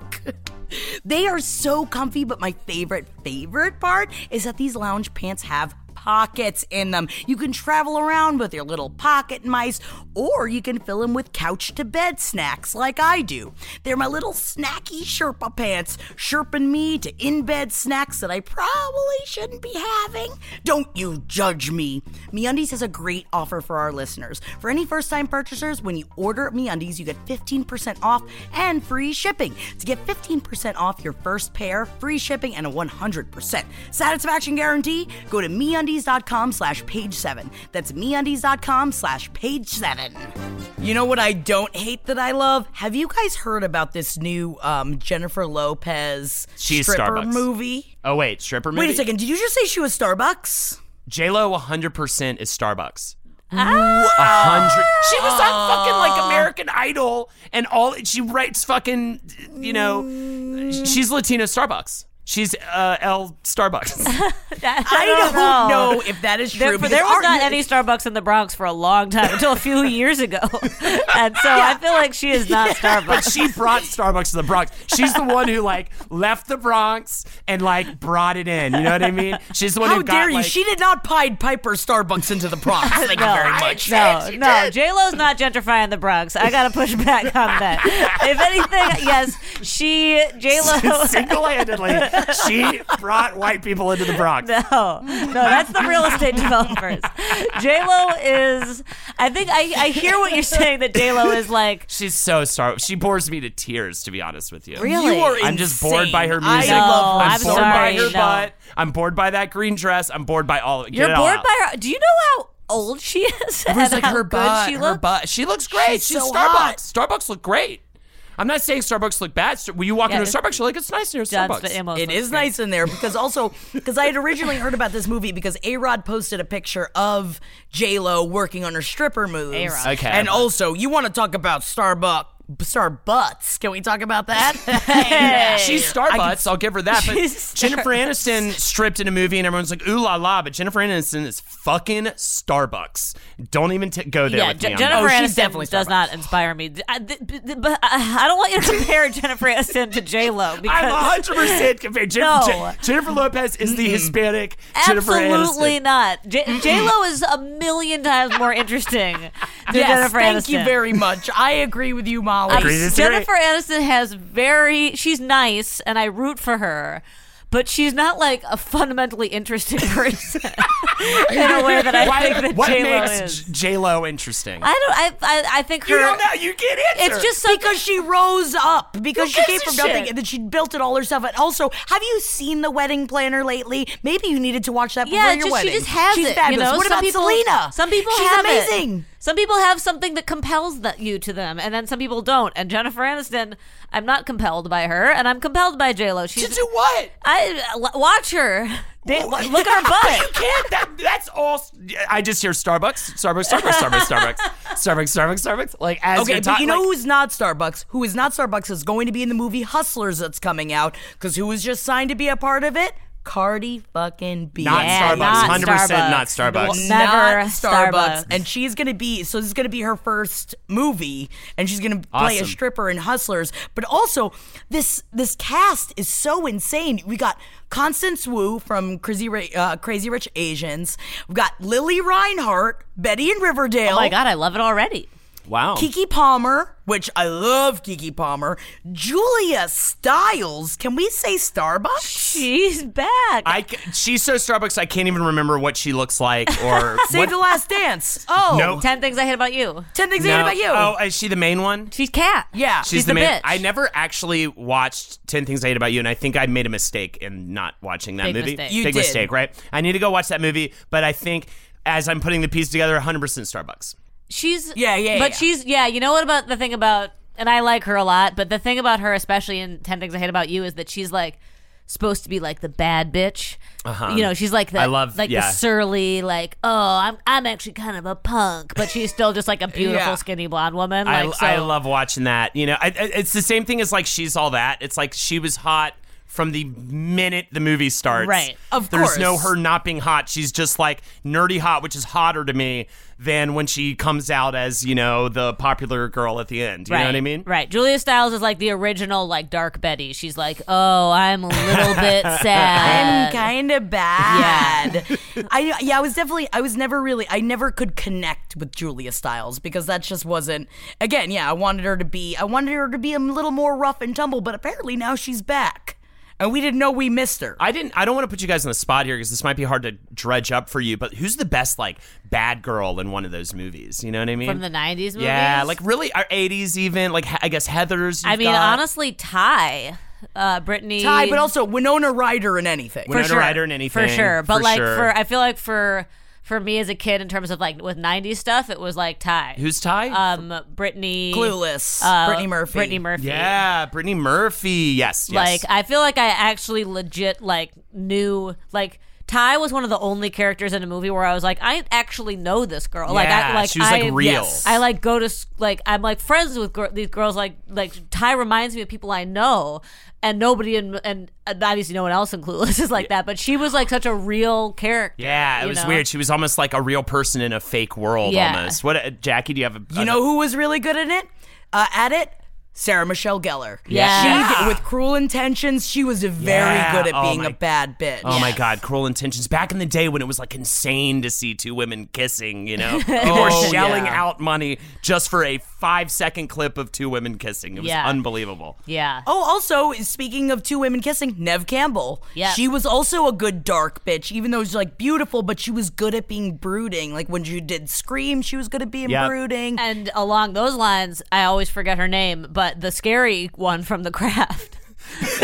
They are so comfy, but my favorite part is that these lounge pants have pockets in them. You can travel around with your little pocket mice, or you can fill them with couch to bed snacks like I do. They're my little snacky Sherpa pants, Sherping me to in-bed snacks that I probably shouldn't be having. Don't you judge me. MeUndies has a great offer for our listeners. For any first-time purchasers, when you order at MeUndies, you get 15% off and free shipping. To get 15% off your first pair, free shipping, and a 100% satisfaction guarantee, go to MeUndies.com/page7. That's MeUndies.com/page7. You know what I don't hate that I love? Have you guys heard about this new Jennifer Lopez stripper movie? Oh, wait, stripper movie? Wait a second, did you just say she was Starbucks? J-Lo 100% is Starbucks. She was on fucking like American Idol and all. She writes fucking, she's Latino Starbucks. She's L Starbucks. I don't know if that is true. There was not any Starbucks in the Bronx for a long time until a few years ago. And so I feel like she is not Starbucks. But she brought Starbucks to the Bronx. She's the one who like left the Bronx and like brought it in. You know what I mean? She's the one who got How dare you? Like, she did not Pied Piper Starbucks into the Bronx. Thank you very much. No, J-Lo's not gentrifying the Bronx. I got to push back on that. If anything, yes, J-Lo. Single-handedly. She brought white people into the Bronx. No, that's the real estate developers. J-Lo is, I think I hear what you're saying, that J-Lo is like. She's so starved. She bores me to tears, to be honest with you. Really? You are insane. I'm just bored by her music. I'm bored by her butt. I'm bored by that green dress. I'm bored by all of it. You're bored by her. Do you know how old she is? It was like her butt. Her butt. She looks great. She's so Starbucks. Hot. Starbucks look great. I'm not saying Starbucks look bad. When you walk into a Starbucks, you're like, it's nice near Starbucks. It is nice in there because I had originally heard about this movie because A-Rod posted a picture of J-Lo working on her stripper moves. A-Rod. Okay. And also, you want to talk about Starbucks. Starbutts. Can we talk about that? Hey. She's Starbutts. I'll give her that. But Jennifer Aniston stripped in a movie, and everyone's like, ooh la la. But Jennifer Aniston is fucking Starbucks. Don't even go there with me. Jennifer Aniston definitely does not inspire me. But I don't want you to compare Jennifer Aniston to J-Lo. I'm 100% comparing. Jennifer Lopez is the Hispanic Jennifer Aniston. Absolutely not. J-Lo is a million times more interesting than Jennifer Aniston. Thank you very much. I agree with you, Molly. Jennifer Aniston has she's nice, and I root for her. But she's not like a fundamentally interesting person in a way that I think that J-Lo is. What makes J-Lo interesting? I think her... You don't know. You can't answer. It's just because she rose up. Because she came from nothing and then she built it all herself. And also, have you seen The Wedding Planner lately? Maybe you needed to watch that before your wedding. She just has she's it. Fabulous. You know, what about Selena? Some people have it. She's amazing. Some people have something that compels you to them, and then some people don't. And Jennifer Aniston, I'm not compelled by her, and I'm compelled by J-Lo. She's, to do what? Watch her. Look our butt. You can't. That's all. I just hear Starbucks. Like as okay, but you know who's not Starbucks? Who is not Starbucks is going to be in the movie Hustlers that's coming out, because who was just signed to be a part of it? Cardi fucking B. Not Starbucks. 100% not Starbucks. Never Starbucks. And she's going to be, so this is going to be her first movie, and she's going to play a stripper in Hustlers. But also, this cast is so insane. We got Constance Wu from Crazy Rich Asians. We've got Lily Reinhart, Betty in Riverdale. Oh my God, I love it already. Wow. Keke Palmer, which I love Keke Palmer. Julia Stiles. Can we say Starbucks? She's back. She's so Starbucks, I can't even remember what she looks like or Save the Last Dance. Oh. No. 10 Things I Hate About You. 10 Things I Hate About You. Oh, is she the main one? She's Kat. Yeah. She's the main bitch. I never actually watched 10 Things I Hate About You, and I think I made a mistake in not watching that movie. Mistake. Big did. Mistake, right? I need to go watch that movie, but I think as I'm putting the piece together, 100% Starbucks. She's you know what about the thing about, and I like her a lot, but the thing about her, especially in 10 Things I Hate About You, is that she's like supposed to be like the bad bitch. You know, she's like the surly, like, oh, I'm actually kind of a punk, but she's still just like a beautiful skinny blonde woman. I love watching that. You know, it's the same thing as like She's All That. It's like she was hot from the minute the movie starts. Right. Of course. There's no her not being hot. She's just like nerdy hot, which is hotter to me than when she comes out as, you know, the popular girl at the end. You know what I mean? Right. Julia Stiles is like the original, like, dark Betty. She's like, oh, I'm a little bit sad. I'm kind of bad. Yeah. I never could connect with Julia Stiles because that just wasn't, again, I wanted her to be a little more rough and tumble, but apparently now she's back. And we didn't know we missed her. I don't want to put you guys on the spot here because this might be hard to dredge up for you, but who's the best, like, bad girl in one of those movies? You know what I mean? From the 90s movies? Yeah, like, really, our 80s even. Like, I guess Heather's. Honestly, Ty. Brittany. Ty, but also Winona Ryder in anything. For sure. But, like, I feel like for me as a kid, in terms of, like, with 90s stuff, it was, like, Ty. Who's Ty? Brittany. Clueless. Brittany Murphy. Yeah, Brittany Murphy. Yes, yes. Like, I feel like I actually legit, like, knew, like... Ty was one of the only characters in a movie where I was like, I actually know this girl. Yeah, she was like real. Yes, I like go to like I'm like friends with these girls. Like Ty reminds me of people I know, and nobody and obviously no one else in Clueless is like that. But she was like such a real character. Yeah, it was weird. She was almost like a real person in a fake world. Yeah. Almost. What, Jackie? Do you have a? You know who was really good at it? Sarah Michelle Gellar. Yeah. She, with Cruel Intentions, she was very good at being a bad bitch. Oh, my God. Cruel Intentions. Back in the day when it was, like, insane to see two women kissing, you know? People were shelling out money just for a 5-second clip of two women kissing. It was unbelievable. Yeah. Oh, also, speaking of two women kissing, Neve Campbell. Yeah. She was also a good dark bitch, even though she's, like, beautiful, but she was good at being brooding. Like, when you did Scream, she was good at being brooding. And along those lines, I always forget her name, but the scary one from The Craft.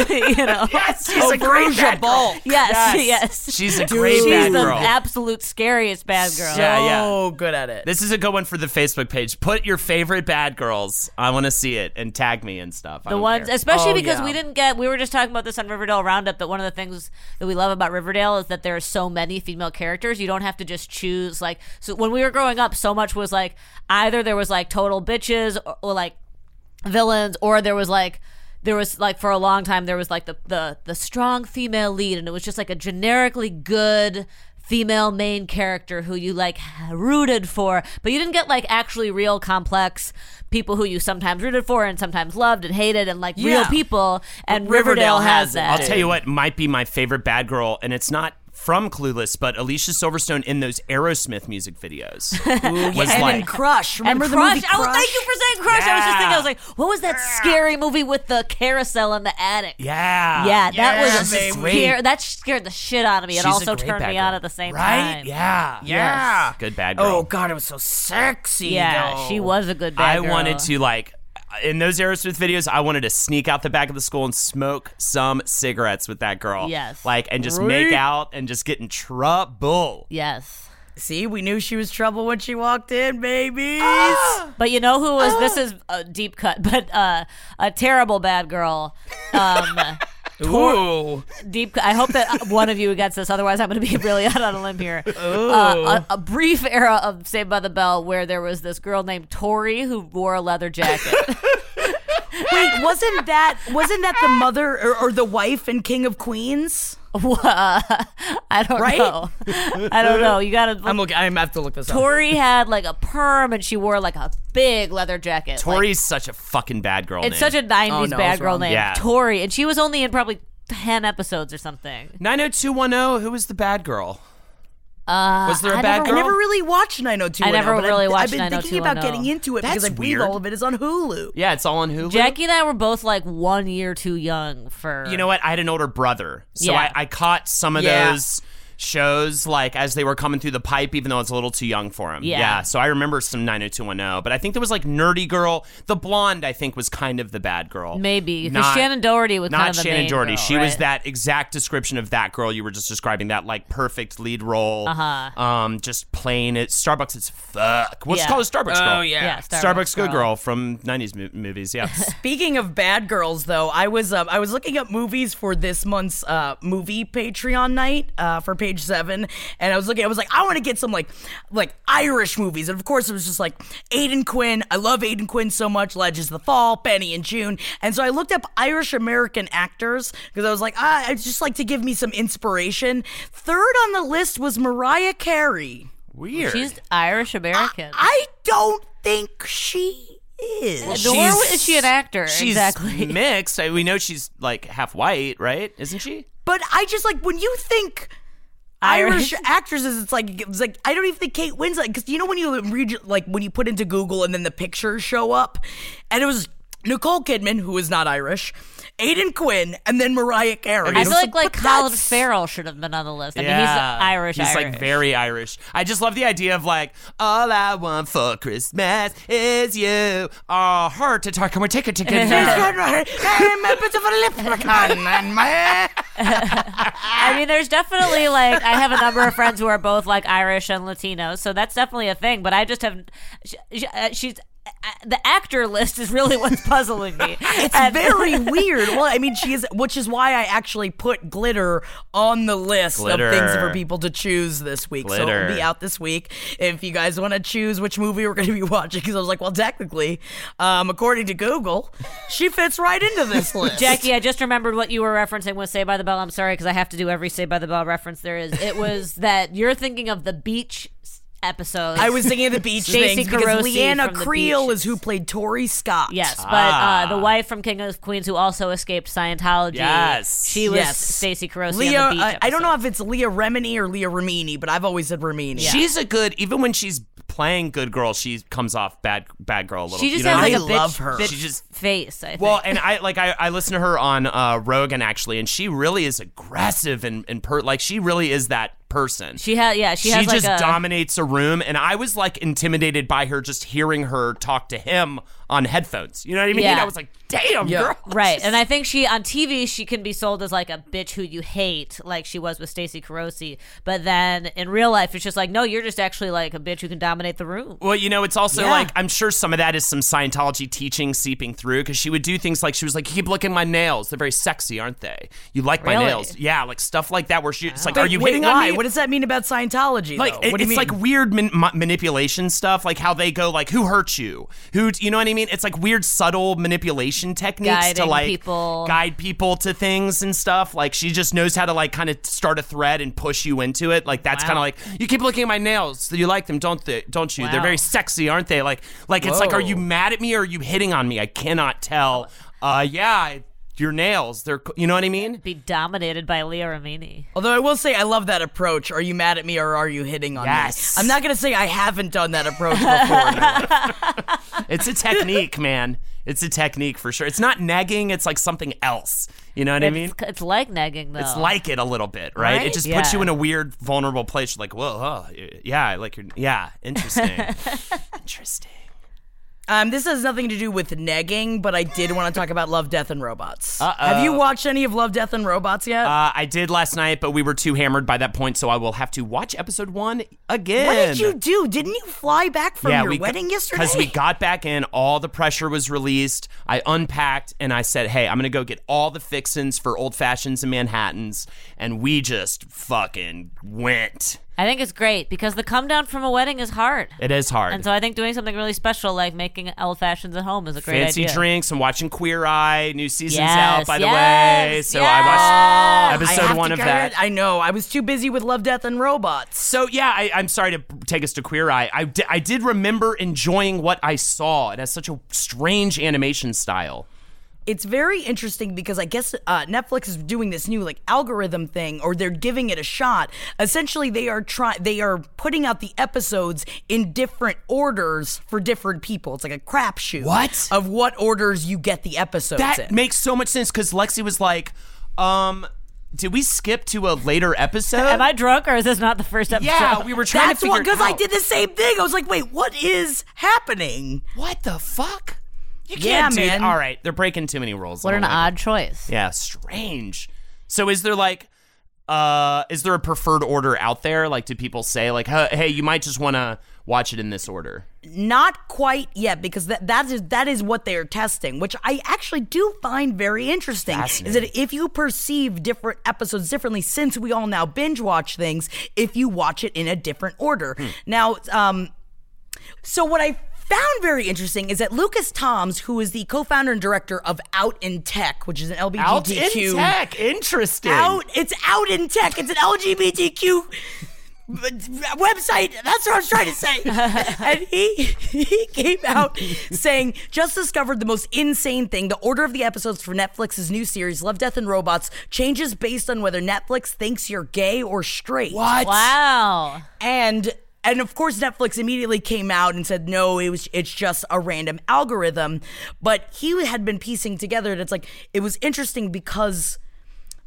You know? Yes, she's a great bad girl. Yes. She's a great bad girl. She's the absolute scariest bad girl. So good at it. This is a good one for the Facebook page. Put your favorite bad girls. I want to see it and tag me and stuff. The ones, especially because we were just talking about this on Riverdale Roundup, that one of the things that we love about Riverdale is that there are so many female characters. You don't have to just choose, like, so when we were growing up, so much was like, either there was like total bitches or like, villains, or there was for a long time there was like the strong female lead, and it was just like a generically good female main character who you like rooted for, but you didn't get like actually real complex people who you sometimes rooted for and sometimes loved and hated and like real people. And Riverdale has that. I'll tell you what might be my favorite bad girl, and it's not from Clueless, but Alicia Silverstone in those Aerosmith music videos. Ooh, was and like, in Crush. Remember the movie Crush? Oh, thank you for saying Crush. Yeah. I was just thinking, I was like, what was that scary movie with the carousel in the attic? Yeah. Yeah, that scared the shit out of me. It also turned me on at the same time. Right? Yeah. Yeah. Yes. Good bad girl. Oh, God, it was so sexy, though. She was a good bad girl. I wanted to, in those Aerosmith videos, I wanted to sneak out the back of the school and smoke some cigarettes with that girl. Yes. And just make out and just get in trouble. Yes. See, we knew she was trouble when she walked in, babies. But you know who was, this is a deep cut, but a terrible bad girl. Ooh. Deep. I hope that one of you gets this. Otherwise, I'm going to be really out on a limb here. A brief era of Saved by the Bell where there was this girl named Tori who wore a leather jacket. Wait, wasn't that the mother or the wife in King of Queens? I don't know. I don't know. You gotta. I have to look this up. Tori had a perm and she wore a big leather jacket. Tori's such a fucking bad girl. It's such a 90s bad girl name. Yeah. Tori, and she was only in probably 10 episodes or something. 90210. Who was the bad girl? Was there a bad girl? I never really watched 90210. I've been thinking about getting into it because I believe all of it is on Hulu. Yeah, it's all on Hulu. Jackie and I were both 1 year too young for. You know what? I had an older brother, so I caught some of those shows as they were coming through the pipe, even though it's a little too young for him. Yeah. So I remember some 90210, but I think there was Nerdy Girl. The blonde, I think, was kind of the bad girl. Maybe because Shannon Doherty was kind of the main girl. She was that exact description of that girl you were just describing. That perfect lead role. Just plain at Starbucks. It's fuck. What's called a Starbucks girl? Oh yeah, Starbucks good girl from 90s movies. Yeah. Speaking of bad girls, though, I was looking up movies for this month's movie Patreon night for Page 7, and I was like, I want to get some like Irish movies, and of course it was just Aidan Quinn. I love Aidan Quinn so much. Legends of the Fall, Benny and June, and so I looked up Irish American actors because I was like, I'd just like to give me some inspiration. Third on the list was Mariah Carey. Weird. She's Irish American. I don't think she is. Nor is she an actor. She's exactly mixed. We know she's half white, right? Isn't she? But I just when you think Irish actresses, it's like I don't even think Kate Winslet, because you know when you read when you put into Google and then the pictures show up, and it was Nicole Kidman, who is not Irish, Aidan Quinn, and then Mariah Carey. I feel like Colin Farrell should have been on the list. I mean, he's Irish. He's very Irish. I just love the idea of all I want for Christmas is you. Oh, heart attack, and we're taking tickets. I mean, there's definitely I have a number of friends who are both Irish and Latino, so that's definitely a thing. But I just have she's. The actor list is really what's puzzling me. It's very weird. Well, I mean, she is, which is why I actually put Glitter on the list of things for people to choose this week. Glitter. So it'll be out this week if you guys want to choose which movie we're going to be watching. Because I was like, well, technically, according to Google, she fits right into this list. Jackie, I just remembered what you were referencing with Saved by the Bell. I'm sorry, because I have to do every Saved by the Bell reference there is. It was that you're thinking of the beach episodes. I was thinking of the beach things because Leanna Creel is who played Tori Scott. Yes, but the wife from King of Queens who also escaped Scientology. Yes. She was Stacey Carosi on the beach episode. I don't know if it's Leah Remini or Leah Remini, but I've always said Remini. Yeah. She's a good, even when she's playing good girl, she comes off bad girl a little. She just has a bitch she just, face, I think. Well, and I listen to her on Rogan, actually, and she really is aggressive and she really is that person. She just dominates a room, and I was intimidated by her just hearing her talk to him on headphones. You know what I mean? Yeah. And I was like, damn, girl. Right. And I think she, on TV, she can be sold as a bitch who you hate, like she was with Stacey Carosi. But then in real life, it's just no, you're just actually a bitch who can dominate the room. Well, you know, it's also I'm sure some of that is some Scientology teaching seeping through, because she would do things she was keep looking at my nails. They're very sexy, aren't they? You like my nails. Yeah, stuff like that where she's are you hitting on me? What does that mean about Scientology? Though? What do you mean? It's weird manipulation stuff, how they go, who hurt you? Who, you know what I mean? I mean? It's like weird subtle manipulation techniques to like guide people to things and stuff. Like she just knows how to like kind of start a thread and push you into it. Like that's kind of like, you keep looking at my nails. You like them, don't you? Wow. They're very sexy, aren't they? Like it's like, are you mad at me or are you hitting on me? I cannot tell. Your nails, they're, you know what I mean? Be dominated by Leah Remini. Although I will say I love that approach. Are you mad at me or are you hitting on me? I'm not going to say I haven't done that approach before. It's a technique, man. It's a technique for sure. It's not nagging. It's like something else. You know what I mean? It's like nagging, though. It's like it a little bit, right? It just puts you in a weird, vulnerable place. You're like, whoa, interesting. Interesting. This has nothing to do with negging, but I did want to talk about Love, Death, and Robots. Uh-oh. Have you watched any of Love, Death, and Robots yet? I did last night, but we were too hammered by that point, so I will have to watch episode 1 again. What did you do? Didn't you fly back from your wedding yesterday? Because we got back in, all the pressure was released, I unpacked, and I said, hey, I'm going to go get all the fixins for Old Fashions and Manhattans, and we just fucking went. I think it's great because the come down from a wedding is hard. It is hard. And so I think doing something really special like making old fashions at home is a great idea. Fancy drinks. I'm watching Queer Eye. New season's out, by the way. So I watched episode 1 of that. I know. I was too busy with Love, Death, and Robots. So yeah, I'm sorry to take us to Queer Eye. I did remember enjoying what I saw. It has such a strange animation style. It's very interesting because I guess Netflix is doing this new like algorithm thing, or they're giving it a shot. Essentially, they are putting out the episodes in different orders for different people. It's like a crapshoot of what orders you get the episodes in. That makes so much sense because Lexi was like, did we skip to a later episode? Am I drunk or is this not the first episode? Yeah, we were trying to figure it out. Because I did the same thing. I was like, wait, what is happening? What the fuck? You can't do that. All right, they're breaking too many rules. What an odd choice. Yeah, strange. So is there like, is there a preferred order out there? Like, do people say like, hey, you might just want to watch it in this order? Not quite yet, because that is what they are testing, which I actually do find very interesting. Is that if you perceive different episodes differently, since we all now binge watch things, if you watch it in a different order now, so what I found very interesting is that Lucas Toms, who is the co-founder and director of Out in Tech, which is an LGBTQ Out in Tech, interesting. It's Out in Tech. It's an LGBTQ website. That's what I was trying to say. And he came out saying, just discovered the most insane thing. The order of the episodes for Netflix's new series, Love, Death, and Robots, changes based on whether Netflix thinks you're gay or straight. What? Wow. And of course, Netflix immediately came out and said, no, it's just a random algorithm. But he had been piecing together, and it's like, it was interesting because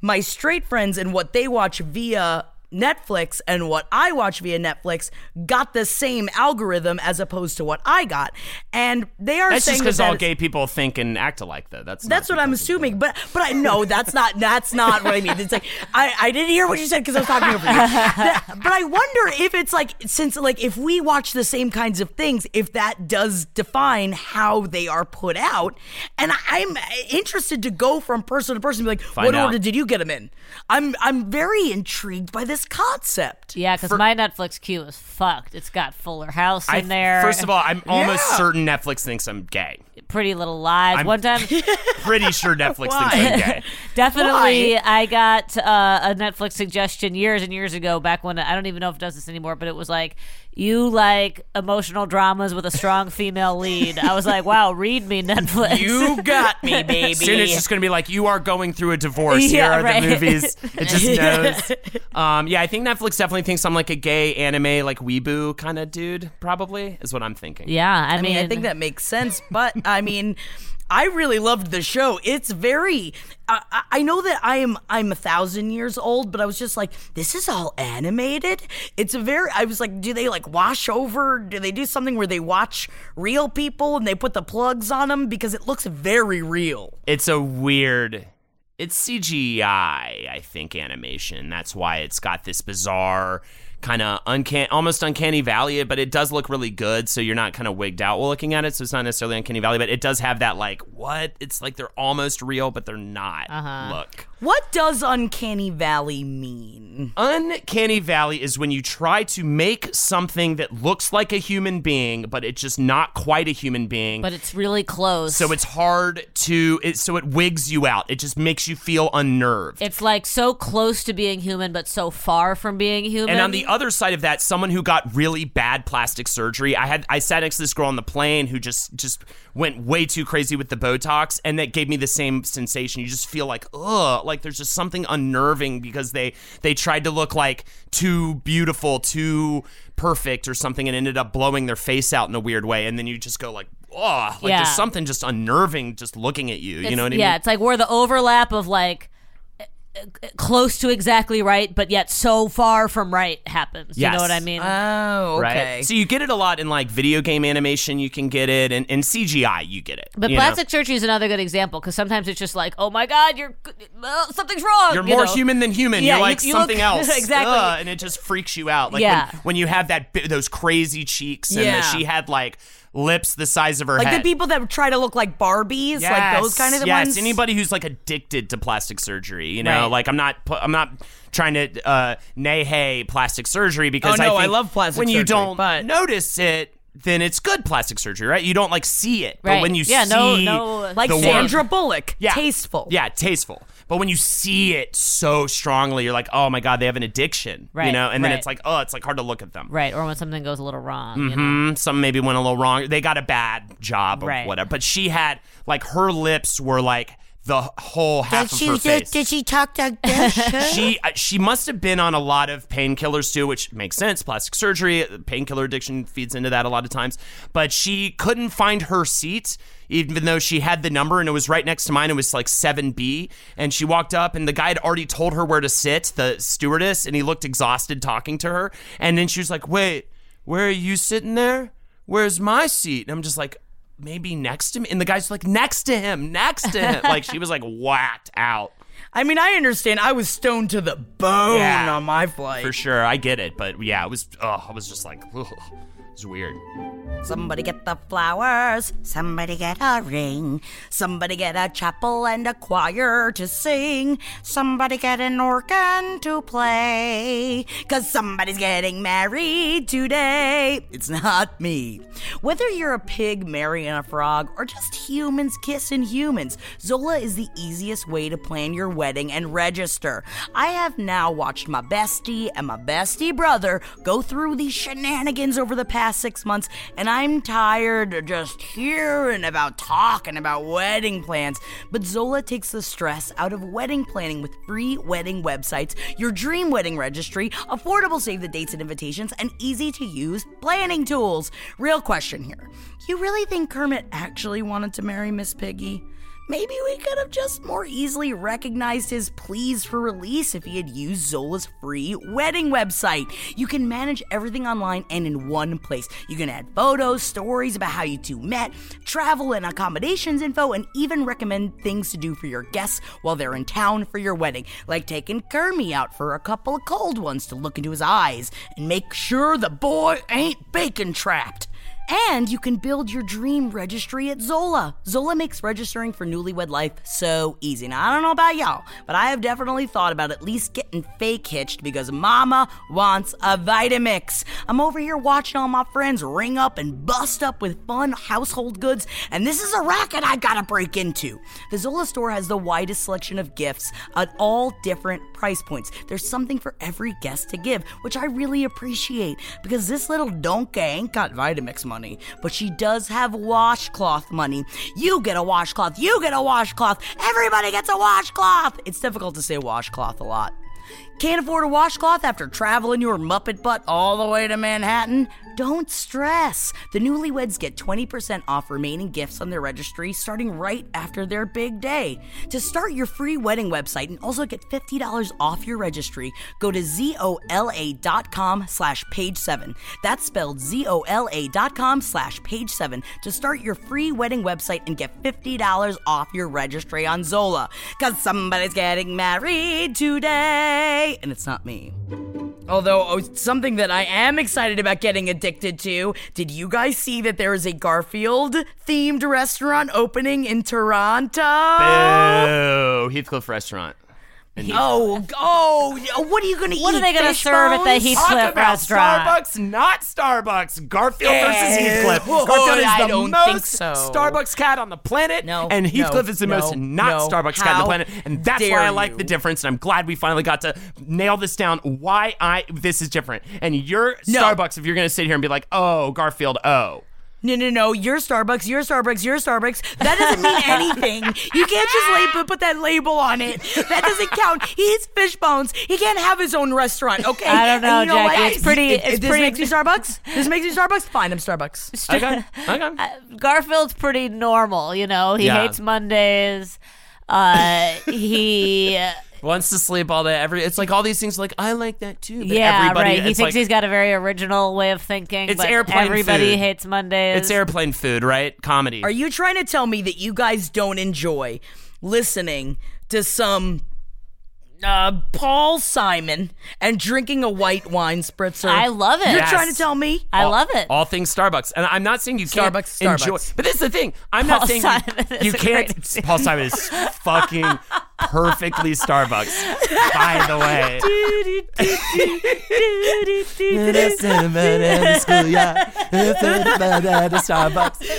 my straight friends and what they watch via Netflix and what I watch via Netflix got the same algorithm as opposed to what I got. And they are saying that's just because all gay people think and act alike, though. That's what I'm assuming. But I know that's not what I mean. It's like I didn't hear what you said because I was talking over you. But I wonder if it's like, since like if we watch the same kinds of things, if that does define how they are put out. And I'm interested to go from person to person and be like, what order did you get them in? I'm very intrigued by this concept. Yeah, because my Netflix queue is fucked. It's got Fuller House in there. First of all, I'm almost certain Netflix thinks I'm gay. Pretty Little Lies. One time, pretty sure Netflix thinks I'm gay. Definitely. Why? I got a Netflix suggestion years and years ago, back when, I don't even know if it does this anymore, but it was like, you like emotional dramas with a strong female lead. I was like, wow, read me, Netflix. You got me, baby. Soon it's just going to be like, you are going through a divorce. Here are the movies. It just knows. Yeah, I think Netflix definitely thinks I'm like a gay anime, like weeboo kind of dude, probably, is what I'm thinking. Yeah, I mean, I think that makes sense, but I mean, I really loved the show. It's very, I know that I'm 1,000 years old, but I was just like, this is all animated? It's I was like, do they like wash over? Do they do something where they watch real people and they put the plugs on them? Because it looks very real. It's CGI, I think, animation. That's why it's got this bizarre kind of almost uncanny valley, but it does look really good, so you're not kind of wigged out while looking at it, so it's not necessarily uncanny valley, but it does have that like, what? It's like they're almost real, but they're not look. What does Uncanny Valley mean? Uncanny Valley is when you try to make something that looks like a human being, but it's just not quite a human being. But it's really close. So it's hard to, so it wigs you out. It just makes you feel unnerved. It's like so close to being human, but so far from being human. And on the other side of that, someone who got really bad plastic surgery. I sat next to this girl on the plane who just went way too crazy with the Botox, and that gave me the same sensation. You just feel like, ugh, like there's just something unnerving because they tried to look like too beautiful, too perfect or something, and ended up blowing their face out in a weird way. And then you just go like, oh, like there's something just unnerving just looking at you. You know what I mean? Yeah, it's like we're the overlap of like close to exactly right, but yet so far from right happens. Yes. You know what I mean? Oh, okay. Right? So you get it a lot in like video game animation, you can get it, and CGI, you get it. But plastic surgery is another good example, because sometimes it's just like, oh my God, something's wrong. You're more human than human. Yeah, you're like you something else. Exactly. And it just freaks you out. Like when you have that those crazy cheeks, and that she had like lips the size of her head. Like the people that try to look like Barbies, like those kind of ones. Yes, anybody who's like addicted to plastic surgery, you know, like I'm not trying to nay-hay plastic surgery because I love plastic surgery. When you don't notice it, then it's good plastic surgery, right? You don't like see it, but when you see like Sandra Bullock, tasteful. Yeah, tasteful. But when you see it so strongly, you're like, oh my God, they have an addiction, you know? And then it's like, oh, it's like hard to look at them. Right, or when something goes a little wrong. Mm-hmm. You know? Some maybe went a little wrong. They got a bad job or whatever. But she had, like, her lips were like the whole half of her face. Did she talk like this? She must have been on a lot of painkillers too, which makes sense. Plastic surgery, painkiller addiction feeds into that a lot of times. But she couldn't find her seat, even though she had the number, and it was right next to mine. It was like 7B, and she walked up, and the guy had already told her where to sit, the stewardess, and he looked exhausted talking to her. And then she was like, wait, where are you sitting there? Where's my seat? And I'm just like, maybe next to me? And the guy's like, next to him. Like, she was like whacked out. I mean, I understand. I was stoned to the bone on my flight. For sure. I get it. But yeah, it was, I was just like, ugh. It's weird. Somebody get the flowers. Somebody get a ring. Somebody get a chapel and a choir to sing. Somebody get an organ to play. 'Cause somebody's getting married today. It's not me. Whether you're a pig marrying a frog or just humans kissing humans, Zola is the easiest way to plan your wedding and register. I have now watched my bestie and my bestie brother go through these shenanigans over the past 6 months, and I'm tired of just hearing about talking about wedding plans. But Zola takes the stress out of wedding planning with free wedding websites, your dream wedding registry, affordable save the dates and invitations, and easy to use planning tools. Real question here. You really think Kermit actually wanted to marry Miss Piggy? Maybe we could have just more easily recognized his pleas for release if he had used Zola's free wedding website. You can manage everything online and in one place. You can add photos, stories about how you two met, travel and accommodations info, and even recommend things to do for your guests while they're in town for your wedding, like taking Kermie out for a couple of cold ones to look into his eyes and make sure the boy ain't bacon trapped. And you can build your dream registry at Zola. Zola makes registering for newlywed life so easy. Now, I don't know about y'all, but I have definitely thought about at least getting fake hitched because mama wants a Vitamix. I'm over here watching all my friends ring up and bust up with fun household goods, and this is a racket I gotta break into. The Zola store has the widest selection of gifts at all different price points. There's something for every guest to give, which I really appreciate because this little donkey ain't got Vitamix money. But she does have washcloth money. You get a washcloth. You get a washcloth. Everybody gets a washcloth. It's difficult to say washcloth a lot. Can't afford a washcloth after traveling your Muppet butt all the way to Manhattan? Don't stress. The newlyweds get 20% off remaining gifts on their registry starting right after their big day. To start your free wedding website and also get $50 off your registry, go to zola.com/page7. That's spelled zola.com/page7 to start your free wedding website and get $50 off your registry on Zola. 'Cause somebody's getting married today. And it's not me. Although, something that I am excited about getting addicted to, did you guys see that there is a Garfield-themed restaurant opening in Toronto? Boo, Heathcliff Restaurant. What are you going to eat? What are they going to serve at the Heathcliff restaurant? Starbucks, not Starbucks. Garfield versus Heathcliff. Garfield is the most Starbucks cat on the planet, and Heathcliff is the most not Starbucks cat on the planet, and that's why I like the difference, and I'm glad we finally got to nail this down, why this is different. And your Starbucks, if you're going to sit here and be like, oh, Garfield, oh. No, your Starbucks, your Starbucks, your Starbucks. That doesn't mean anything. You can't just put that label on it. That doesn't count. He eats fish bones. He can't have his own restaurant, okay? I don't know, Jackie. What? This makes you Starbucks? This makes you Starbucks? Fine, I'm Starbucks. Okay. Garfield's pretty normal, He hates Mondays. He... wants to sleep all day. It's like all these things. Like I like that too. But everybody, right. He thinks he's got a very original way of thinking. It's airplane food. Everybody hates Mondays. It's airplane food, right? Comedy. Are you trying to tell me that you guys don't enjoy listening to some Paul Simon and drinking a white wine spritzer? I love it. You're trying to tell me? I love it. All things Starbucks. And I'm not saying you can't enjoy. But this is the thing. I'm not saying you can't. Paul Simon is fucking perfectly Starbucks, by the way.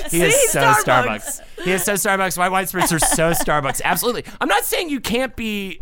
He is so Starbucks. He is so Starbucks. White wine spritzers are so Starbucks. Absolutely. I'm not saying you can't be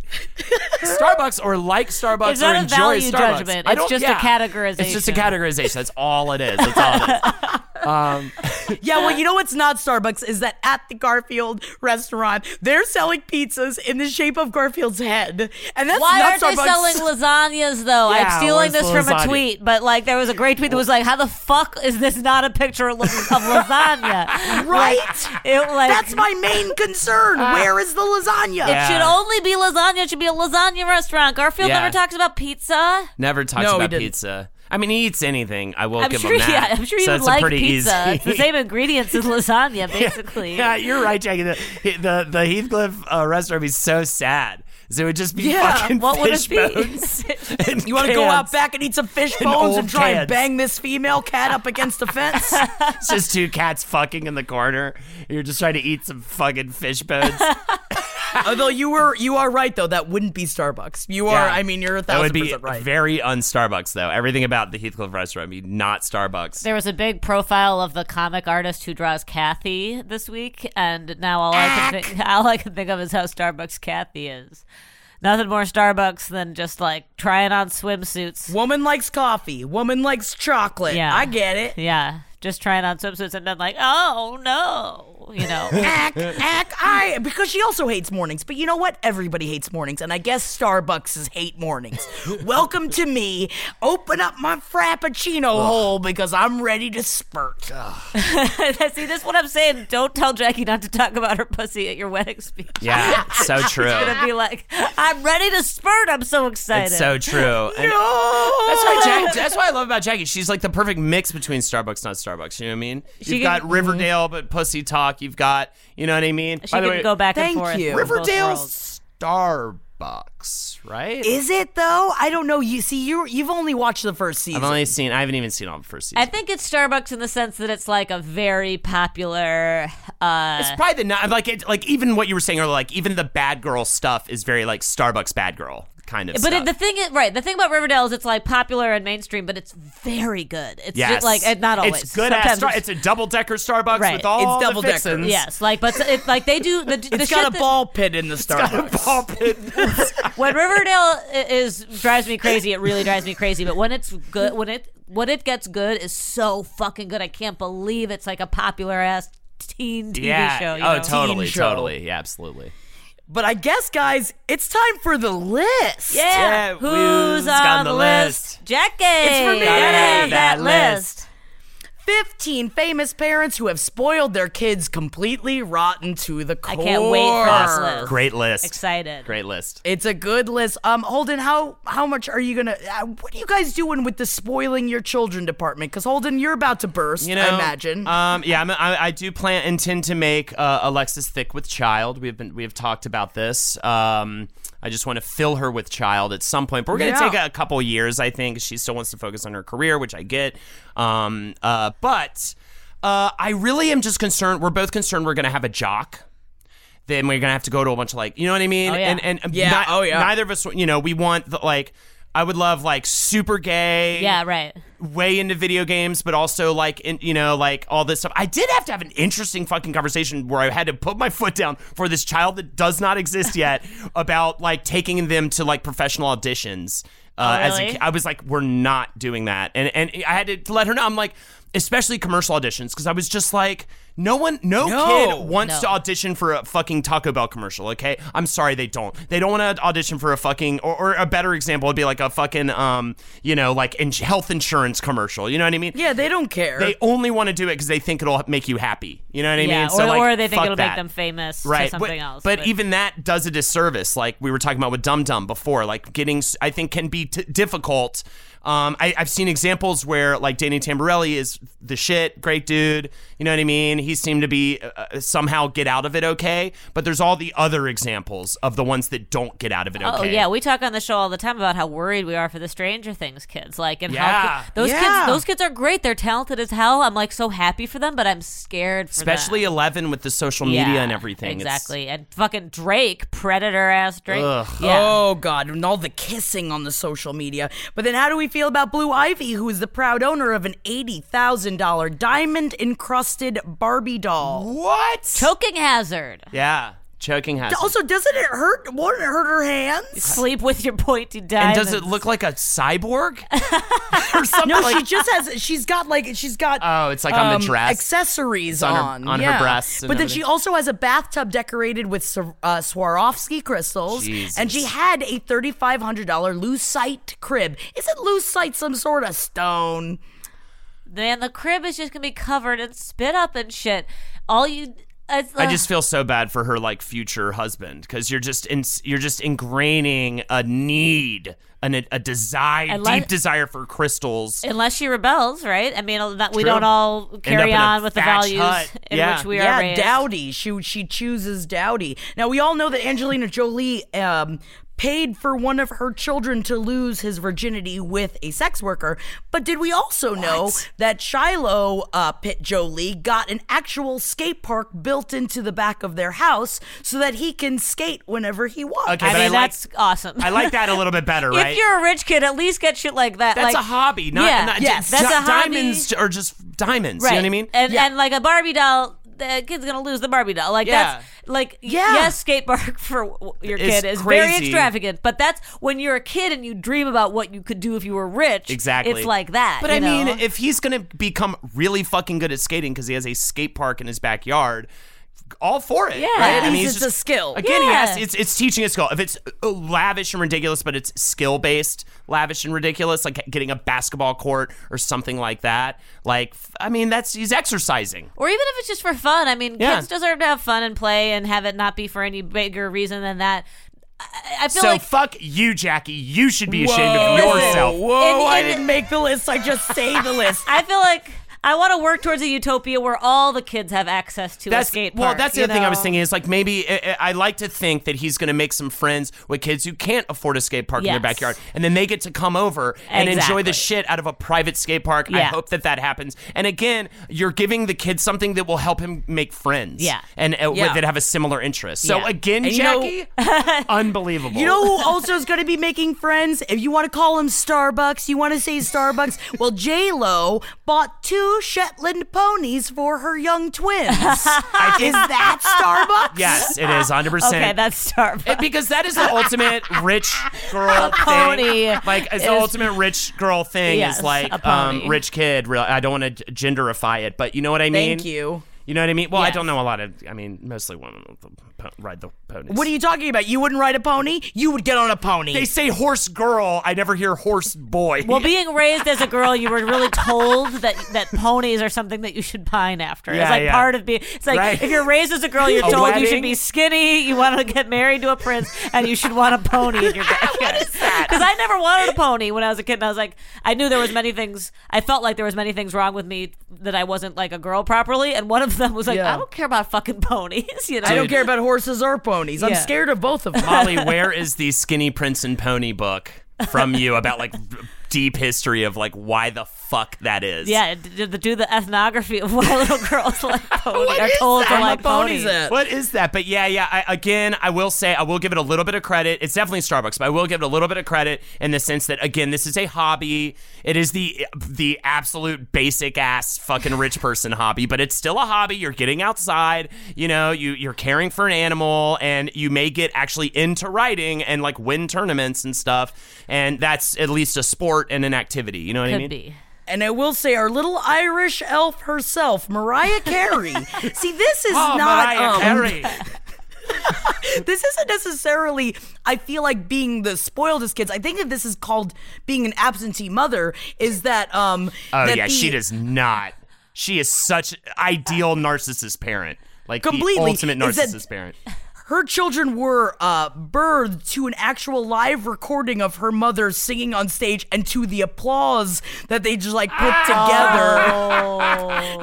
Starbucks or like Starbucks it's not or enjoy value Starbucks. Judgment. It's just a categorization. It's just a categorization. That's all it is. That's all it is. You know what's not Starbucks is that at the Garfield restaurant, they're selling pizzas in the shape of Garfield's head. And that's why not Starbucks. Why aren't they selling lasagnas, though? I'm stealing this from a tweet, but there was a great tweet that was how the fuck is this not a picture of lasagna? Right? That's my main concern. Where is the lasagna? It should only be lasagna. It should be a lasagna restaurant. Garfield never talks about pizza. Never talks about pizza. I mean, he eats anything. I will give him that. Yeah, I'm sure he would like pizza. It's the same ingredients as lasagna, basically. Yeah, you're right, Jackie. The Heathcliff restaurant would be so sad. So it would just be fucking fish bones. You want to go out back and eat some fish bones and try and bang this female cat up against the fence? It's just two cats fucking in the corner. You're just trying to eat some fucking fish bones. Although you are right, though. That wouldn't be Starbucks. You are, you're 1,000% right. That would be very un-Starbucks, though. Everything about the Heathcliff restaurant would be not Starbucks. There was a big profile of the comic artist who draws Kathy this week, and now all I can think of is how Starbucks Kathy is. Nothing more Starbucks than just trying on swimsuits. Woman likes coffee. Woman likes chocolate. Yeah. I get it. Yeah. Just trying on swimsuits and then oh no, because she also hates mornings. But you know what? Everybody hates mornings, and I guess Starbucks hate mornings. Welcome to me. Open up my frappuccino hole because I'm ready to spurt. See, that's what I'm saying. Don't tell Jackie not to talk about her pussy at your wedding speech. Yeah, it's so true. She's gonna be like, I'm ready to spurt. I'm so excited. It's so true. That's what I love about Jackie. She's the perfect mix between Starbucks, not Starbucks. You know what I mean? You've got Riverdale, but pussy talk. You've got, you know what I mean? She can go back and forth. Thank you. Riverdale's Starbucks, right? Is it though? I don't know. You see, you've only watched the first season. I haven't even seen all the first season. I think it's Starbucks in the sense that it's a very popular. It's probably even what you were saying earlier. Even the bad girl stuff is very Starbucks bad girl. Kind of but stuff. The thing about Riverdale is it's popular and mainstream, but it's very good. It's just not always. It's good. It's a double decker Starbucks with all it's double the fixings. Yes, but it's they do. It's got a ball pit in the Starbucks. It's got a ball pit. When Riverdale drives me crazy, it really drives me crazy. But when it's good, when it gets good, is so fucking good. I can't believe it's a popular ass teen TV show. Totally, yeah, absolutely. But I guess, guys, it's time for the list. Yeah. Who's on the list? Jackie. It's for me. That list. 15 famous parents who have spoiled their kids completely rotten to the core. I can't wait for this list. Great list. Excited. Great list. It's a good list. Holden, how much are you going to... what are you guys doing with the spoiling your children department? Because, Holden, you're about to burst, I imagine. I do intend to make Alexis thick with child. We have talked about this. I just want to fill her with child at some point. But we're going to take a couple years, I think. She still wants to focus on her career, which I get. But I really am just concerned. We're both concerned we're going to have a jock. then we're going to have to go to a bunch of, like, you know what I mean? Oh, yeah. And neither of us, you know, we want the, like, I would love, like, super gay. Yeah, right. Way into video games, but also, like, in, you know, like, all this stuff. I did have to have an interesting fucking conversation where I had to put my foot down for this child that does not exist yet about, like, taking them to, like, professional auditions. Really? I was like, we're not doing that. And I had to let her know. I'm like, especially commercial auditions, because I was just like, no kid wants to audition for a fucking Taco Bell commercial, okay? I'm sorry, they don't. They don't want to audition for a fucking, or a better example would be like a fucking, you know, like health insurance commercial, you know what I mean? Yeah, they don't care. They only want to do it because they think it'll make you happy, you know what I mean? So, or they think it'll make them famous or something else. But even that does a disservice, like we were talking about with Dum Dum before, like getting, I think can be difficult. I've seen examples where, like, Danny Tamborelli is the shit, great dude, you know what I mean? He seemed to be somehow get out of it okay, but there's all the other examples of the ones that don't get out of it okay. Oh, yeah, we talk on the show all the time about how worried we are for the Stranger Things kids. Like, and how those kids are great. They're talented as hell. I'm, like, so happy for them, but I'm scared for especially them. 11 with the social media and everything. Exactly. And fucking Drake, predator-ass Drake. Yeah. Oh, God, and all the kissing on the social media. But then how do we feel about Blue Ivy, who is the proud owner of an $80,000 diamond-encrusted Barbie doll? What? Choking hazard. Yeah, choking hazard. Also, doesn't it hurt? Won't it hurt her hands? You sleep with your pointy diamonds. And does it look like a cyborg? Or something? No, like, she just has. She's got. Oh, it's like on the dress. Accessories on her breasts. But then she also has a bathtub decorated with Swarovski crystals. Jesus. And she had a $3,500 lucite crib. Isn't lucite some sort of stone? Man, the crib is just gonna be covered in spit up and shit. I just feel so bad for her, like, future husband, because you're just ingraining a need and a desire, deep desire for crystals. Unless she rebels, right? I mean, we don't all carry on with the values in which we are raised. Yeah, dowdy. She chooses dowdy. Now we all know that Angelina Jolie paid for one of her children to lose his virginity with a sex worker. But did we also know that Shiloh Pitt Jolie got an actual skate park built into the back of their house so that he can skate whenever he wants? Okay, I mean, that's awesome. I like that a little bit better, right? If you're a rich kid, at least get shit like that. That's like, a hobby. Diamonds are just diamonds. Right. You know what I mean? And like a Barbie doll, the kid's gonna lose the Barbie doll. Like that's like yes, skate park for your kid is crazy. Very extravagant, but that's when you're a kid and you dream about what you could do if you were rich. Exactly, it's like that. But I mean, if he's gonna become really fucking good at skating because he has a skate park in his backyard, all for it. Yeah, right? I mean, it's just a skill. Again, yes, it's teaching a skill. If it's lavish and ridiculous, but it's skill based, lavish and ridiculous, like getting a basketball court or something like that. Like, I mean, he's exercising. Or even if it's just for fun. I mean, kids deserve to have fun and play and have it not be for any bigger reason than that. I feel like, fuck you, Jackie. You should be ashamed of yourself. Whoa, I didn't make the list. I just say the list. I feel like I want to work towards a utopia where all the kids have access to a skate park. Well, that's the other thing I was thinking is, like, maybe I like to think that he's going to make some friends with kids who can't afford a skate park in their backyard, and then they get to come over and enjoy the shit out of a private skate park. Yeah. I hope that happens. And again, you're giving the kid something that will help him make friends that have a similar interest. So again, and Jackie, unbelievable. You know who also is going to be making friends? If you want to call him Starbucks, you want to say Starbucks. Well, J-Lo bought two Shetland ponies for her young twins. Is that Starbucks? Yes, it is, 100%. Okay, that's Starbucks. Because that is the ultimate rich girl thing. Like, it's the ultimate rich girl thing is like rich kid. I don't want to genderify it, but you know what I mean? Thank you. You know what I mean? Well, yes. I don't know a lot of, I mean, mostly women ride the ponies. What are you talking about? You wouldn't ride a pony? You would get on a pony. They say horse girl. I never hear horse boy. Well, being raised as a girl, you were really told that ponies are something that you should pine after. Yeah, it's like part of being, it's like if you're raised as a girl, you're told you should be skinny, you want to get married to a prince, and you should want a pony in your backyard. What is that? Because I never wanted a pony when I was a kid, and I was like, I knew there was many things, I felt like there was many things wrong with me that I wasn't like a girl properly, and one of them was like, I don't care about fucking ponies. You know? I don't care about horses or ponies. I'm scared of both of them. Molly, where is the Skinny Prince and Pony book from you about, like, deep history of, like, why the fuck that is. Yeah, do the ethnography of why little girls like ponies. They're told to like ponies. What is that? But yeah. I will say, I will give it a little bit of credit. It's definitely Starbucks, but I will give it a little bit of credit in the sense that, again, this is a hobby. It is the absolute basic ass fucking rich person hobby, but it's still a hobby. You're getting outside. You know, you're caring for an animal, and you may get actually into writing and like win tournaments and stuff. And that's at least a sport and an activity. You know what I mean? Could be. And I will say, our little Irish elf herself, Mariah Carey. See, this is not... Mariah Carey. This isn't necessarily, I feel like, being the spoiledest kids. I think that this is called being an absentee mother, is that... she does not. She is such an ideal narcissist parent. Like, completely. The ultimate narcissist parent. Her children were birthed to an actual live recording of her mother singing on stage, and to the applause that they just like put together.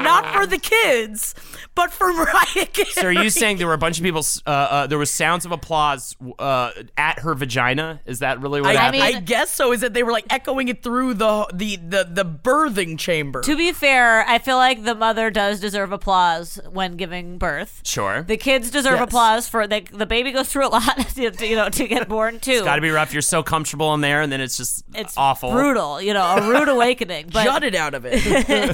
Not for the kids, but for Mariah Carey. So are you saying there were a bunch of people, there was sounds of applause at her vagina? Is that really what happened? I guess so, is that they were like echoing it through the birthing chamber. To be fair, I feel like the mother does deserve applause when giving birth. Sure. The kids deserve applause for... The baby goes through a lot to get born too. It's got to be rough. You're so comfortable in there, and then it's awful, brutal. You know, a rude awakening. But jutted out of it.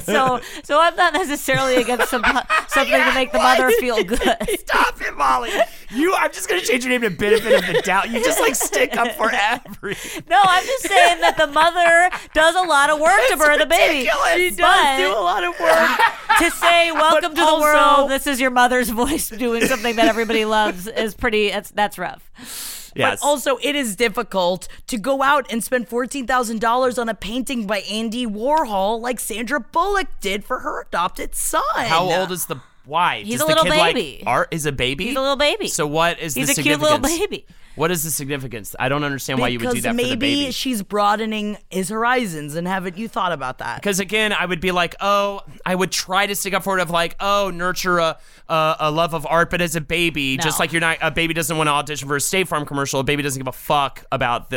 So I'm not necessarily against something to make the mother feel good. Stop it, Molly. I'm just gonna change your name to Benefit of the Doubt. You just like stick up for everything. No, I'm just saying that the mother does a lot of work to birth the baby. She does do a lot of work to say welcome to the world. This is your mother's voice doing something that everybody loves. Is pretty. That's rough. Yes. But also, it is difficult to go out and spend $14,000 on a painting by Andy Warhol like Sandra Bullock did for her adopted son. How old is the wife? He's a little baby. Art is a baby. He's a little baby. So what is the significance? He's a cute little baby. What is the significance? I don't understand why you would do that for the baby. Because maybe she's broadening his horizons, and haven't you thought about that? Because again, I would be like, I would try to stick up for it of like, nurture a love of art, but as a baby, just like a baby doesn't want to audition for a State Farm commercial, a baby doesn't give a fuck about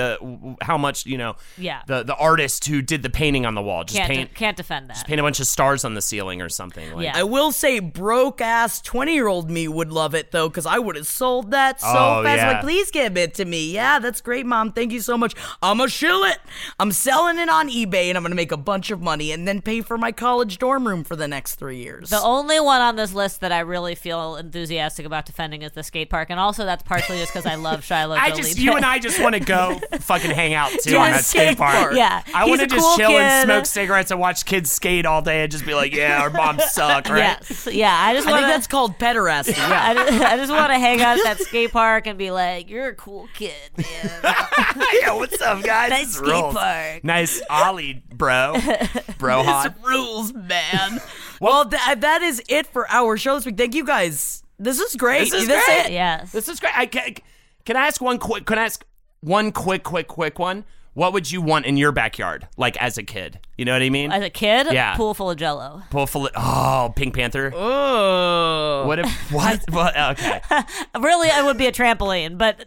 how much, the artist who did the painting on the wall. Just can't defend that. Just paint a bunch of stars on the ceiling or something. Like. Yeah. I will say broke-ass 20-year-old me would love it, though, because I would have sold that so fast. Yeah. Like, please give it to me. Yeah, that's great, Mom. Thank you so much. I'm going to shill it. I'm selling it on eBay, and I'm going to make a bunch of money and then pay for my college dorm room for the next 3 years. The only one on this list that I really feel enthusiastic about defending is the skate park, and also that's partially just because I love Shiloh. You and I just want to go fucking hang out, too, on that skate park. Yeah. I want to just chill and smoke cigarettes and watch kids skate all day and just be like, yeah, our moms suck, right? Yes. Yeah, I think that's called pederasty. Yeah. I just want to hang out at that skate park and be like, you're a cool kid, man. Yeah, what's up, guys? Nice skate park. Nice ollie, bro. Bro hot. This rules, man. Well, that is it for our show this week. Thank you, guys. This is great. This is great. Yes. This is great. Can I ask one quick one? What would you want in your backyard, like as a kid? You know what I mean? As a kid? Yeah. Pool full of Jell-O. Pink Panther. Ooh. What? Well, okay. Really, it would be a trampoline, but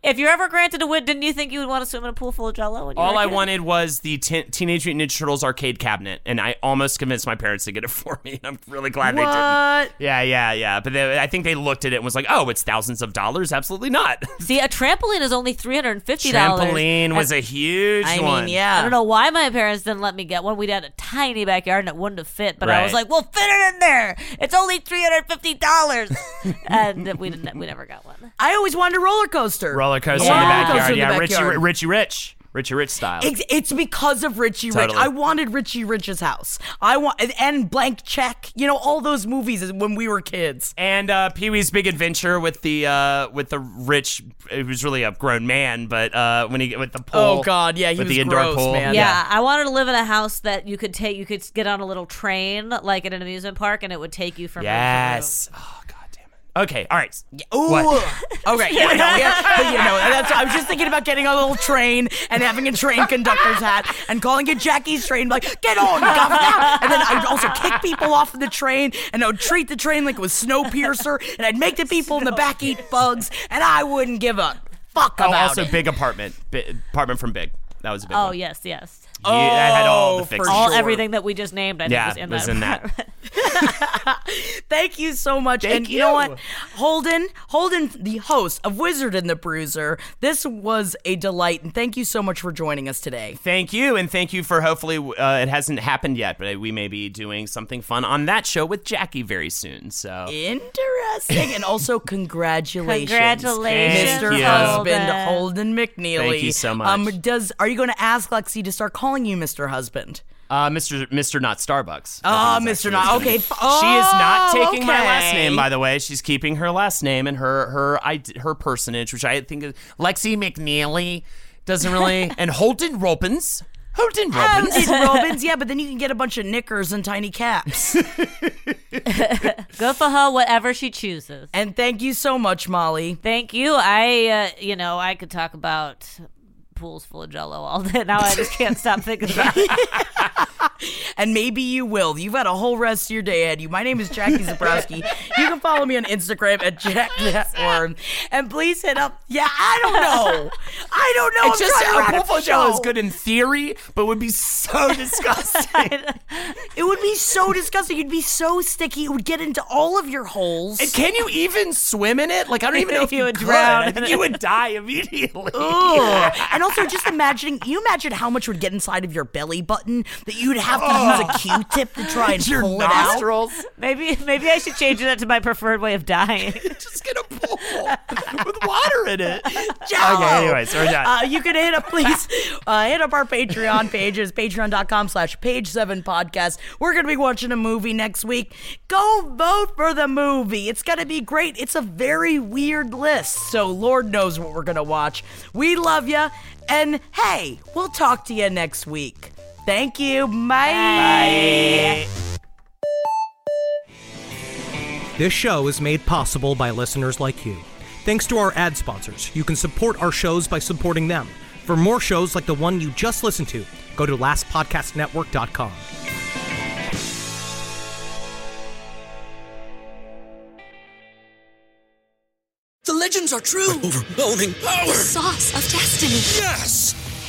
if you're ever granted a win, didn't you think you would want to swim in a pool full of Jell-O? All I wanted was the Teenage Mutant Ninja Turtles arcade cabinet, and I almost convinced my parents to get it for me, and I'm really glad they didn't. Yeah. But I think they looked at it and was like, it's thousands of dollars? Absolutely not. See, a trampoline is only $350. Trampoline was a huge one. I mean, yeah. I don't know why my parents didn't let me get one. We had a tiny backyard, and it wouldn't have fit, but I was like, well, fit it in there. It's only $350. And we never got one. I always wanted a roller coaster. Roller coaster in the backyard. Richie Rich style. It's because of Richie Rich. I wanted Richie Rich's house. And Blank Check. You know, all those movies when we were kids. And Pee-wee's Big Adventure with the Rich. He was really a grown man, but with the pool. Oh God, yeah, he was the indoor gross, pool. Man. Yeah, I wanted to live in a house that you could get on a little train like at an amusement park, and it would take you from room to room. Oh God. Okay, all right. Ooh. Okay, I was just thinking about getting a little train and having a train conductor's hat and calling it Jackie's train, like, get on, governor. And then I'd also kick people off the train, and I would treat the train like it was Snowpiercer, and I'd make the people in the back eat bugs, and I wouldn't give a fuck about it. Also, big apartment from Big. That was a big one. Oh, yes, yes. Yeah, oh, that had all the fixes. All everything that we just named, I think was in that. Thank you so much. Thank you. You know what? Holden, the host of Wizard and the Bruiser, this was a delight, and thank you so much for joining us today. Thank you, and thank you for hopefully, it hasn't happened yet, but we may be doing something fun on that show with Jackie very soon. So interesting, and also congratulations, Mr. Husband Holden McNeely. Thank you so much. Are you going to ask Lexi to start calling you Mr. Husband? Mr. Not Starbucks. Mr. Not. Okay. Oh, she is not taking my last name, by the way. She's keeping her last name and her personage, which I think is Lexi McNeely. Doesn't really. And Holden Robbins. Holden Robbins. Yeah, but then you can get a bunch of knickers and tiny caps. Go for her, whatever she chooses. And thank you so much, Molly. Thank you. I could talk about pools full of Jell-O all day. Now I just can't stop thinking about it. And maybe you will. You've had a whole rest of your day ahead of you. My name is Jackie Zabrowski. You can follow me on Instagram at @JackNetWorm. And please hit up. Yeah, I don't know. It's just a pool full of Jell-O is good in theory, but would be so disgusting. It would be so disgusting. It'd be so sticky. It would get into all of your holes. And can you even swim in it? Like, I don't even know if you would drown. You would die immediately. And also, just imagine how much would get inside of your belly button that you'd have to use a Q-tip to try and your pull nostrils. It out. Maybe I should change that to my preferred way of dying. Just get a pool with water in it. Jell-O. Okay, anyways, we're done. You can hit up our Patreon pages, patreon.com/page7podcast. We're going to be watching a movie next week. Go vote for the movie. It's going to be great. It's a very weird list, so Lord knows what we're going to watch. We love you, and hey, we'll talk to you next week. Thank you. Bye. Bye. This show is made possible by listeners like you. Thanks to our ad sponsors. You can support our shows by supporting them. For more shows like the one you just listened to, go to lastpodcastnetwork.com. The legends are true. But overwhelming power. The sauce of destiny. Yes.